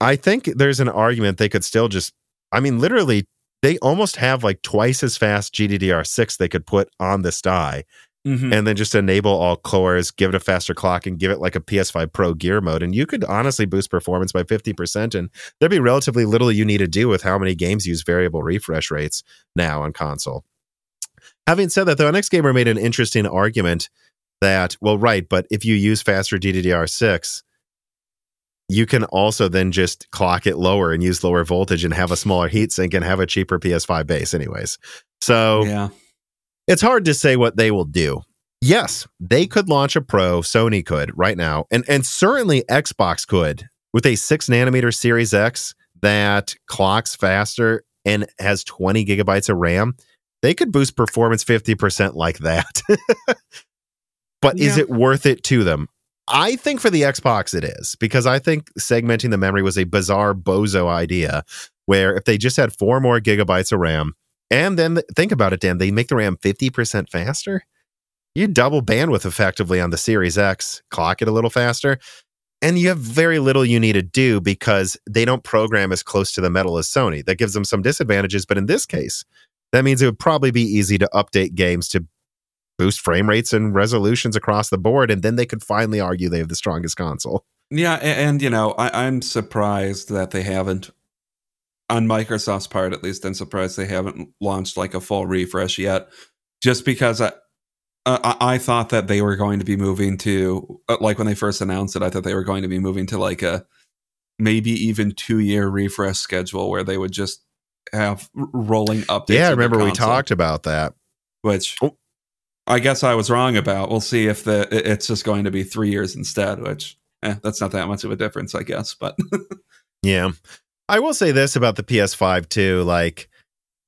I think there's an argument they could still just, I mean, literally, they almost have like twice as fast GDDR6 they could put on this die and then just enable all cores, give it a faster clock, and give it like a PS5 Pro gear mode. And you could honestly boost performance by 50%. And there'd be relatively little you need to do with how many games use variable refresh rates now on console. Having said that, though, NX Gamer made an interesting argument that, well, right, but if you use faster GDDR6, you can also then just clock it lower and use lower voltage and have a smaller heatsink and have a cheaper PS5 base anyways. So yeah, it's hard to say what they will do. Yes, they could launch a Pro, Sony could right now, and certainly Xbox could, with a 6nm Series X that clocks faster and has 20 gigabytes of RAM. They could boost performance 50% like that. But is it worth it to them? I think for the Xbox it is, because I think segmenting the memory was a bizarre bozo idea where if they just had 4 more gigabytes of RAM, and then think about it, Dan, they make the RAM 50% faster. You double bandwidth effectively on the Series X, clock it a little faster, and you have very little you need to do because they don't program as close to the metal as Sony. That gives them some disadvantages, but in this case, that means it would probably be easy to update games to boost frame rates and resolutions across the board, and then they could finally argue they have the strongest console. Yeah, and I'm surprised that they haven't on Microsoft's part, at least, I'm surprised they haven't launched like a full refresh yet, just because I thought that they were going to be moving to, like when they first announced it, I thought they were going to be moving to like a maybe even 2-year refresh schedule where they would just have rolling updates. Yeah, I remember we talked about that. Which I guess I was wrong about. We'll see if it's just going to be 3 years instead, which that's not that much of a difference, I guess. But yeah, I will say this about the PS5 too. Like,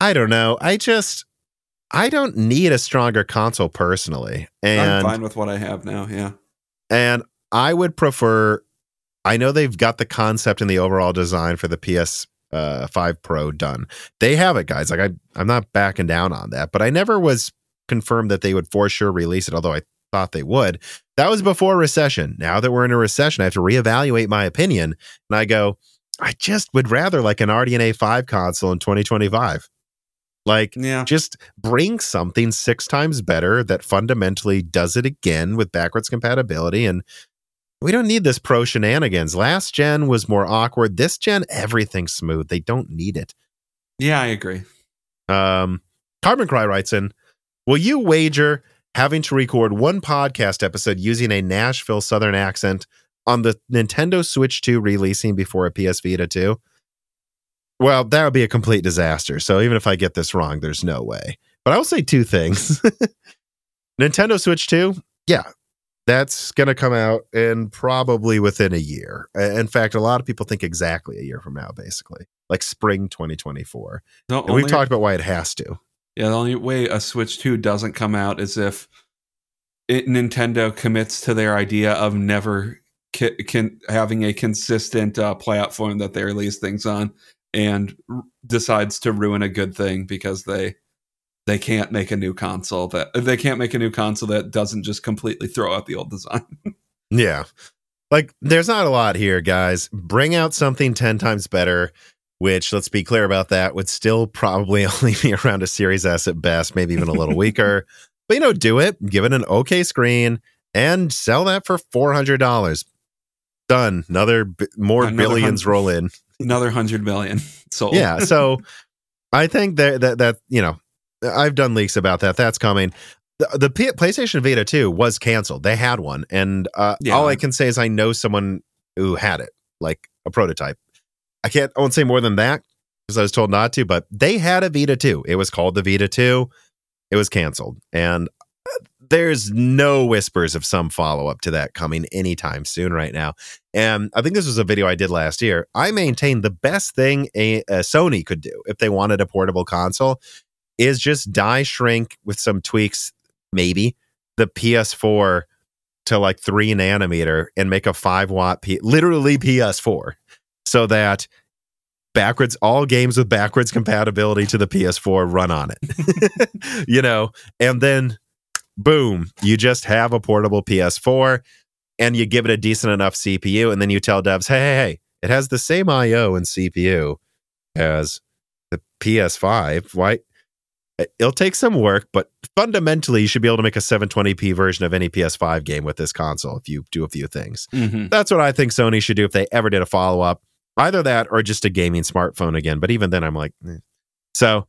I don't know. I don't need a stronger console personally. And I'm fine with what I have now. Yeah. And I would prefer, I know they've got the concept and the overall design for the PS5 Pro done. They have it, guys. Like I'm not backing down on that, but I never was confirmed that they would for sure release it, although I thought they would. That was before recession. Now that we're in a recession, I have to reevaluate my opinion. And I go, I just would rather like an RDNA 5 console in 2025. Like, yeah. Just bring something 6 times better that fundamentally does it again with backwards compatibility. And we don't need this pro shenanigans. Last gen was more awkward. This gen, everything's smooth. They don't need it. Yeah, I agree. Carbon Cry writes in, will you wager having to record one podcast episode using a Nashville Southern accent on the Nintendo Switch 2 releasing before a PS Vita 2? Well, that would be a complete disaster. So even if I get this wrong, there's no way. But I will say 2 things. Nintendo Switch 2, yeah, that's going to come out in probably within a year. In fact, a lot of people think exactly a year from now, basically. Like spring 2024. No, and we've talked about why it has to. Yeah, the only way a Switch 2 doesn't come out is if Nintendo commits to their idea of never having a consistent platform that they release things on. And decides to ruin a good thing because they can't make a new console that doesn't just completely throw out the old design. Yeah, like there's not a lot here, guys. Bring out something 10 times better, which, let's be clear about that, would still probably only be around a Series S at best, maybe even a little weaker. But do it. Give it an okay screen and sell that for $400. Done. Another billions roll in. Another 100 million sold. Yeah, so I think that I've done leaks about that. That's coming. The PlayStation Vita 2 was canceled. They had one, and all I can say is I know someone who had it, like a prototype. I won't say more than that because I was told not to. But they had a Vita 2. It was called the Vita 2. It was canceled, and there's no whispers of some follow-up to that coming anytime soon right now. And I think this was a video I did last year. I maintain the best thing a Sony could do if they wanted a portable console is just die shrink with some tweaks, maybe, the PS4 to like 3 nanometer and make a 5-watt, literally PS4, so that all games with backwards compatibility to the PS4 run on it, and then boom, you just have a portable PS4 and you give it a decent enough CPU. And then you tell devs, hey, it has the same IO and CPU as the PS5. Why? It'll take some work, but fundamentally you should be able to make a 720p version of any PS5 game with this console if you do a few things. Mm-hmm. That's what I think Sony should do if they ever did a follow-up. Either that or just a gaming smartphone again. But even then I'm like, eh. So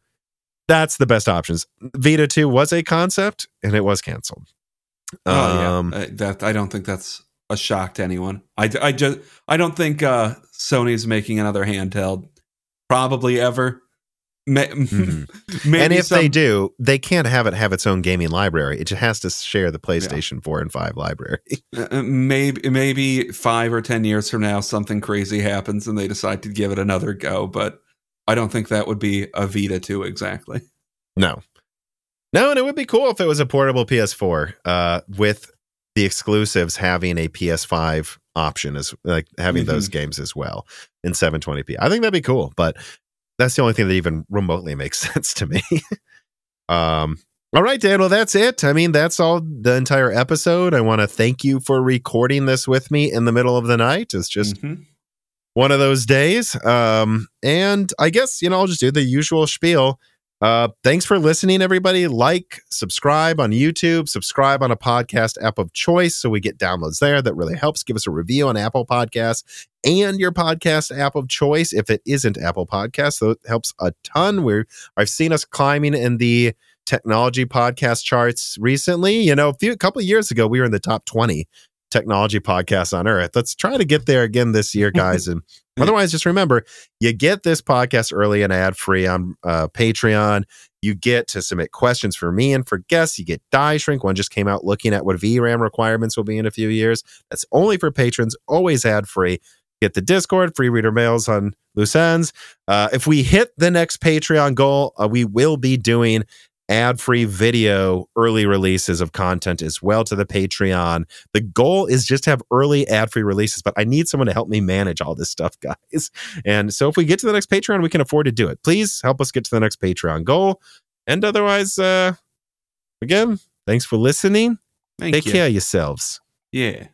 that's the best options. Vita 2 was a concept, and it was canceled. I don't think that's a shock to anyone. I don't think Sony's making another handheld, probably ever. And if they do, they can't have its own gaming library. It just has to share the PlayStation 4 and 5 library. Maybe 5 or 10 years from now, something crazy happens, and they decide to give it another go, but I don't think that would be a Vita 2 exactly. No, and it would be cool if it was a portable PS4 with the exclusives having a PS5 option, as like having those games as well in 720p. I think that'd be cool, but that's the only thing that even remotely makes sense to me. All right, Dan, well, that's it. That's all the entire episode. I want to thank you for recording this with me in the middle of the night. It's just... one of those days. And I guess, I'll just do the usual spiel. Thanks for listening, everybody. Like, subscribe on YouTube, subscribe on a podcast app of choice so we get downloads there. That really helps. Give us a review on Apple Podcasts and your podcast app of choice if it isn't Apple Podcasts. So it helps a ton. I've seen us climbing in the technology podcast charts recently. You know, a couple of years ago, we were in the top 20 technology podcasts on Earth. Let's try to get there again this year, guys. And otherwise, just remember, you get this podcast early and ad-free on Patreon. You get to submit questions for me and for guests. You get Die Shrink. One just came out looking at what VRAM requirements will be in a few years. That's only for patrons, always ad-free. Get the Discord, free reader mails on loose ends. If we hit the next Patreon goal, we will be doing ad-free video early releases of content as well to the Patreon. The goal is just to have early ad-free releases, but I need someone to help me manage all this stuff, guys. And so if we get to the next Patreon, we can afford to do it. Please help us get to the next Patreon goal. And otherwise, again, thanks for listening. Take care of yourselves. Yeah.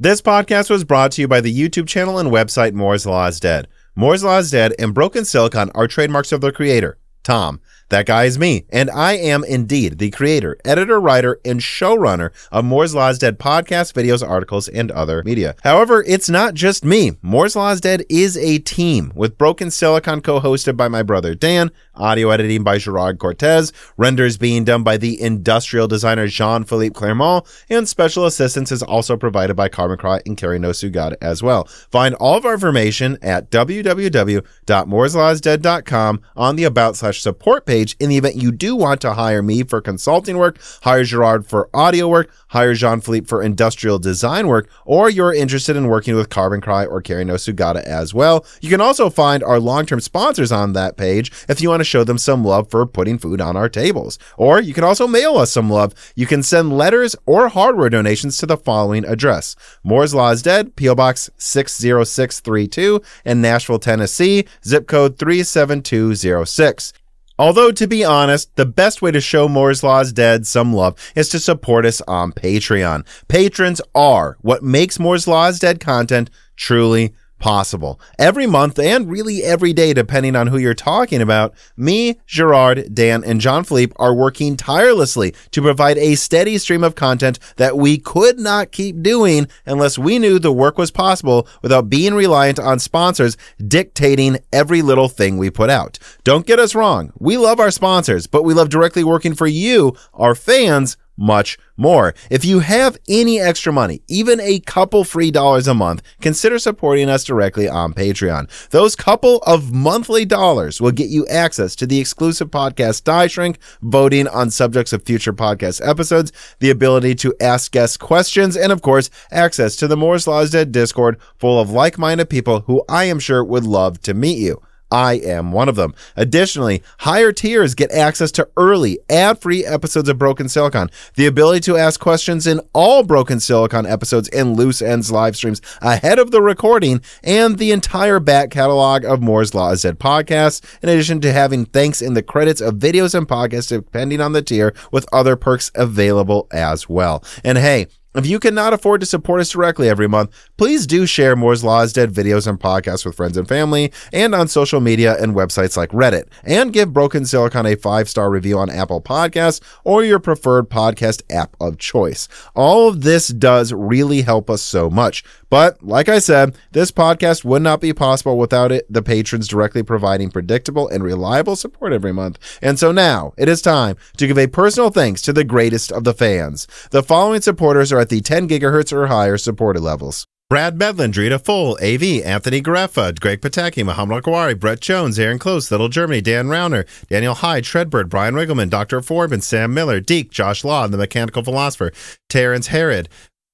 This podcast was brought to you by the YouTube channel and website Moore's Law is Dead. Moore's Law is Dead and Broken Silicon are trademarks of their creator, Tom. That guy is me, and I am indeed the creator, editor, writer, and showrunner of Moore's Law is Dead podcasts, videos, articles, and other media. However, it's not just me. Moore's Law is Dead is a team with Broken Silicon co-hosted by my brother Dan, audio editing by Gerard Cortez, renders being done by the industrial designer Jean-Philippe Clermont, and special assistance is also provided by Carmen Crott and Kerry Nosugata as well. Find all of our information at www.mooreslawsdead.com on the about/support page. In the event you do want to hire me for consulting work, hire Gerard for audio work, hire Jean-Philippe for industrial design work, or you're interested in working with Carbon Cry or Kerry Nosugata as well. You can also find our long-term sponsors on that page if you want to show them some love for putting food on our tables. Or you can also mail us some love. You can send letters or hardware donations to the following address: Moore's Law is Dead, P.O. Box 60632 in Nashville, Tennessee, zip code 37206. Although, to be honest, the best way to show Moore's Law is Dead some love is to support us on Patreon. Patrons are what makes Moore's Law is Dead content truly possible. Every month, and really every day, depending on who you're talking about, me, Gerard, Dan, and Jean-Philippe are working tirelessly to provide a steady stream of content that we could not keep doing unless we knew the work was possible without being reliant on sponsors dictating every little thing we put out. Don't get us wrong, we love our sponsors, but we love directly working for you, our fans, much more. If you have any extra money, even a couple free dollars a month, consider supporting us directly on Patreon. Those couple of monthly dollars will get you access to the exclusive podcast Die Shrink, voting on subjects of future podcast episodes, the ability to ask guests questions, and of course, access to the Moore's Law is Dead Discord full of like-minded people who I am sure would love to meet you. I am one of them. Additionally, higher tiers get access to early, ad-free episodes of Broken Silicon, the ability to ask questions in all Broken Silicon episodes and Loose Ends live streams ahead of the recording, and the entire back catalog of Moore's Law is Dead podcasts, in addition to having thanks in the credits of videos and podcasts depending on the tier, with other perks available as well. And hey, if you cannot afford to support us directly every month, please do share Moore's Law is Dead videos and podcasts with friends and family, and on social media and websites like Reddit, and give Broken Silicon a 5-star review on Apple Podcasts or your preferred podcast app of choice. All of this does really help us so much. But like I said, this podcast would not be possible without it, the patrons directly providing predictable and reliable support every month. And so now it is time to give a personal thanks to the greatest of the fans. The following supporters are at the 10 gigahertz or higher supporter levels: Brad Medlin, Drita Full, AV, Anthony Gareffa, Greg Pataki, Muhammad Al-Gawari, Brett Jones, Aaron Close, Little Germany, Dan Rauner, Daniel Hyde, Shredbird, Brian Riggleman, Dr. Forbin, Sam Miller, Deke, Josh Law, and the Mechanical Philosopher, Terrence Herod,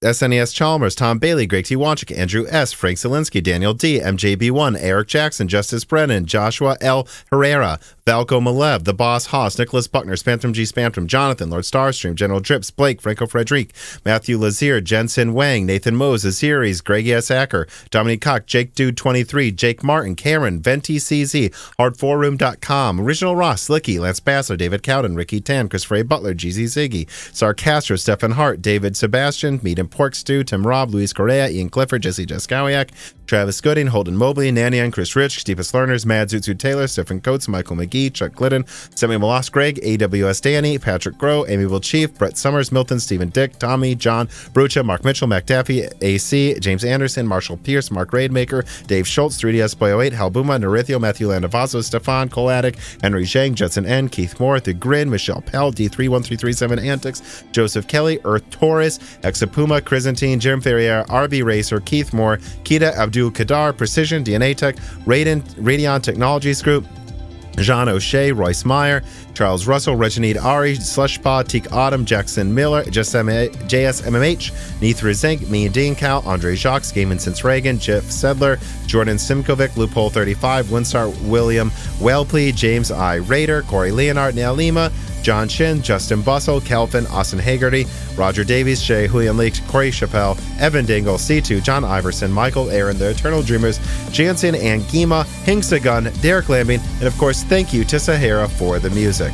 SNES Chalmers, Tom Bailey, Greg T. Wanchik, Andrew S., Frank Zielinski, Daniel D., MJB1, Eric Jackson, Justice Brennan, Joshua L. Herrera, Valco Malev, The Boss Haas, Nicholas Buckner, Spantum G. Spantum, Jonathan, Lord Starstream, General Drips, Blake, Franco Frederic, Matthew Lazier, Jensen Wang, Nathan Mose, Aziris, Greg S. Acker, Dominic Koch, Jake Dude 23, Jake Martin, Cameron, Venti CZ, Hard4Room.com, Original Ross, Slicky, Lance Bassler, David Cowden, Ricky Tan, Chris Frey Butler, GZ Ziggy, Sarcastro, Stefan Hart, David Sebastian, Meet and Pork Stew, Tim Robb, Luis Correa, Ian Clifford, Jesse Jaskowiak, Travis Gooding, Holden Mobley, Nanian, Chris Rich, Deepest Learners, Mad Zutsu Taylor, Stephen Coates, Michael McGee, Chuck Glidden, Samuel Molas, Greg, AWS Danny, Patrick Groh, Amiable Chief, Brett Summers, Milton, Stephen Dick, Tommy, John, Brucha, Mark Mitchell, Mac Daffy, AC, James Anderson, Marshall Pierce, Mark Raidmaker, Dave Schultz, 3DS Boy 08, Halbuma, Narithio, Matthew Landavaso, Stefan, Cole Attic, Henry Zhang, Judson N, Keith Moore, The Grin, Michelle Pell, D31337 Antics, Joseph Kelly, Earth Taurus, Exapuma, Chrysantine, Jim Ferriera, RB Racer, Keith Moore, Keita Abdul Kadar, Precision, DNA Tech, Radeon Technologies Group, John O'Shea, Royce Meyer, Charles Russell, Reginald Ari, Slushpaw, Teak Autumn, Jackson Miller, JSMMH, Neethra Zink, Me and Dean Cal, Andre Jacques, Gaiman Since Reagan, Jeff Sedler, Jordan Simkovic, Loophole 35, Winstar William Wellpley, James I. Rader, Corey Leonard, Nail Lima, John Shin, Justin Bussell, Calvin, Austin Hagerty, Roger Davies, Shay Hulian Leak, Corey Chappelle, Evan Dingle, C2, John Iverson, Michael Aaron, The Eternal Dreamers, Jansen and Gima, Hingsagun, Derek Lambing, and of course, thank you to Sahara for the music.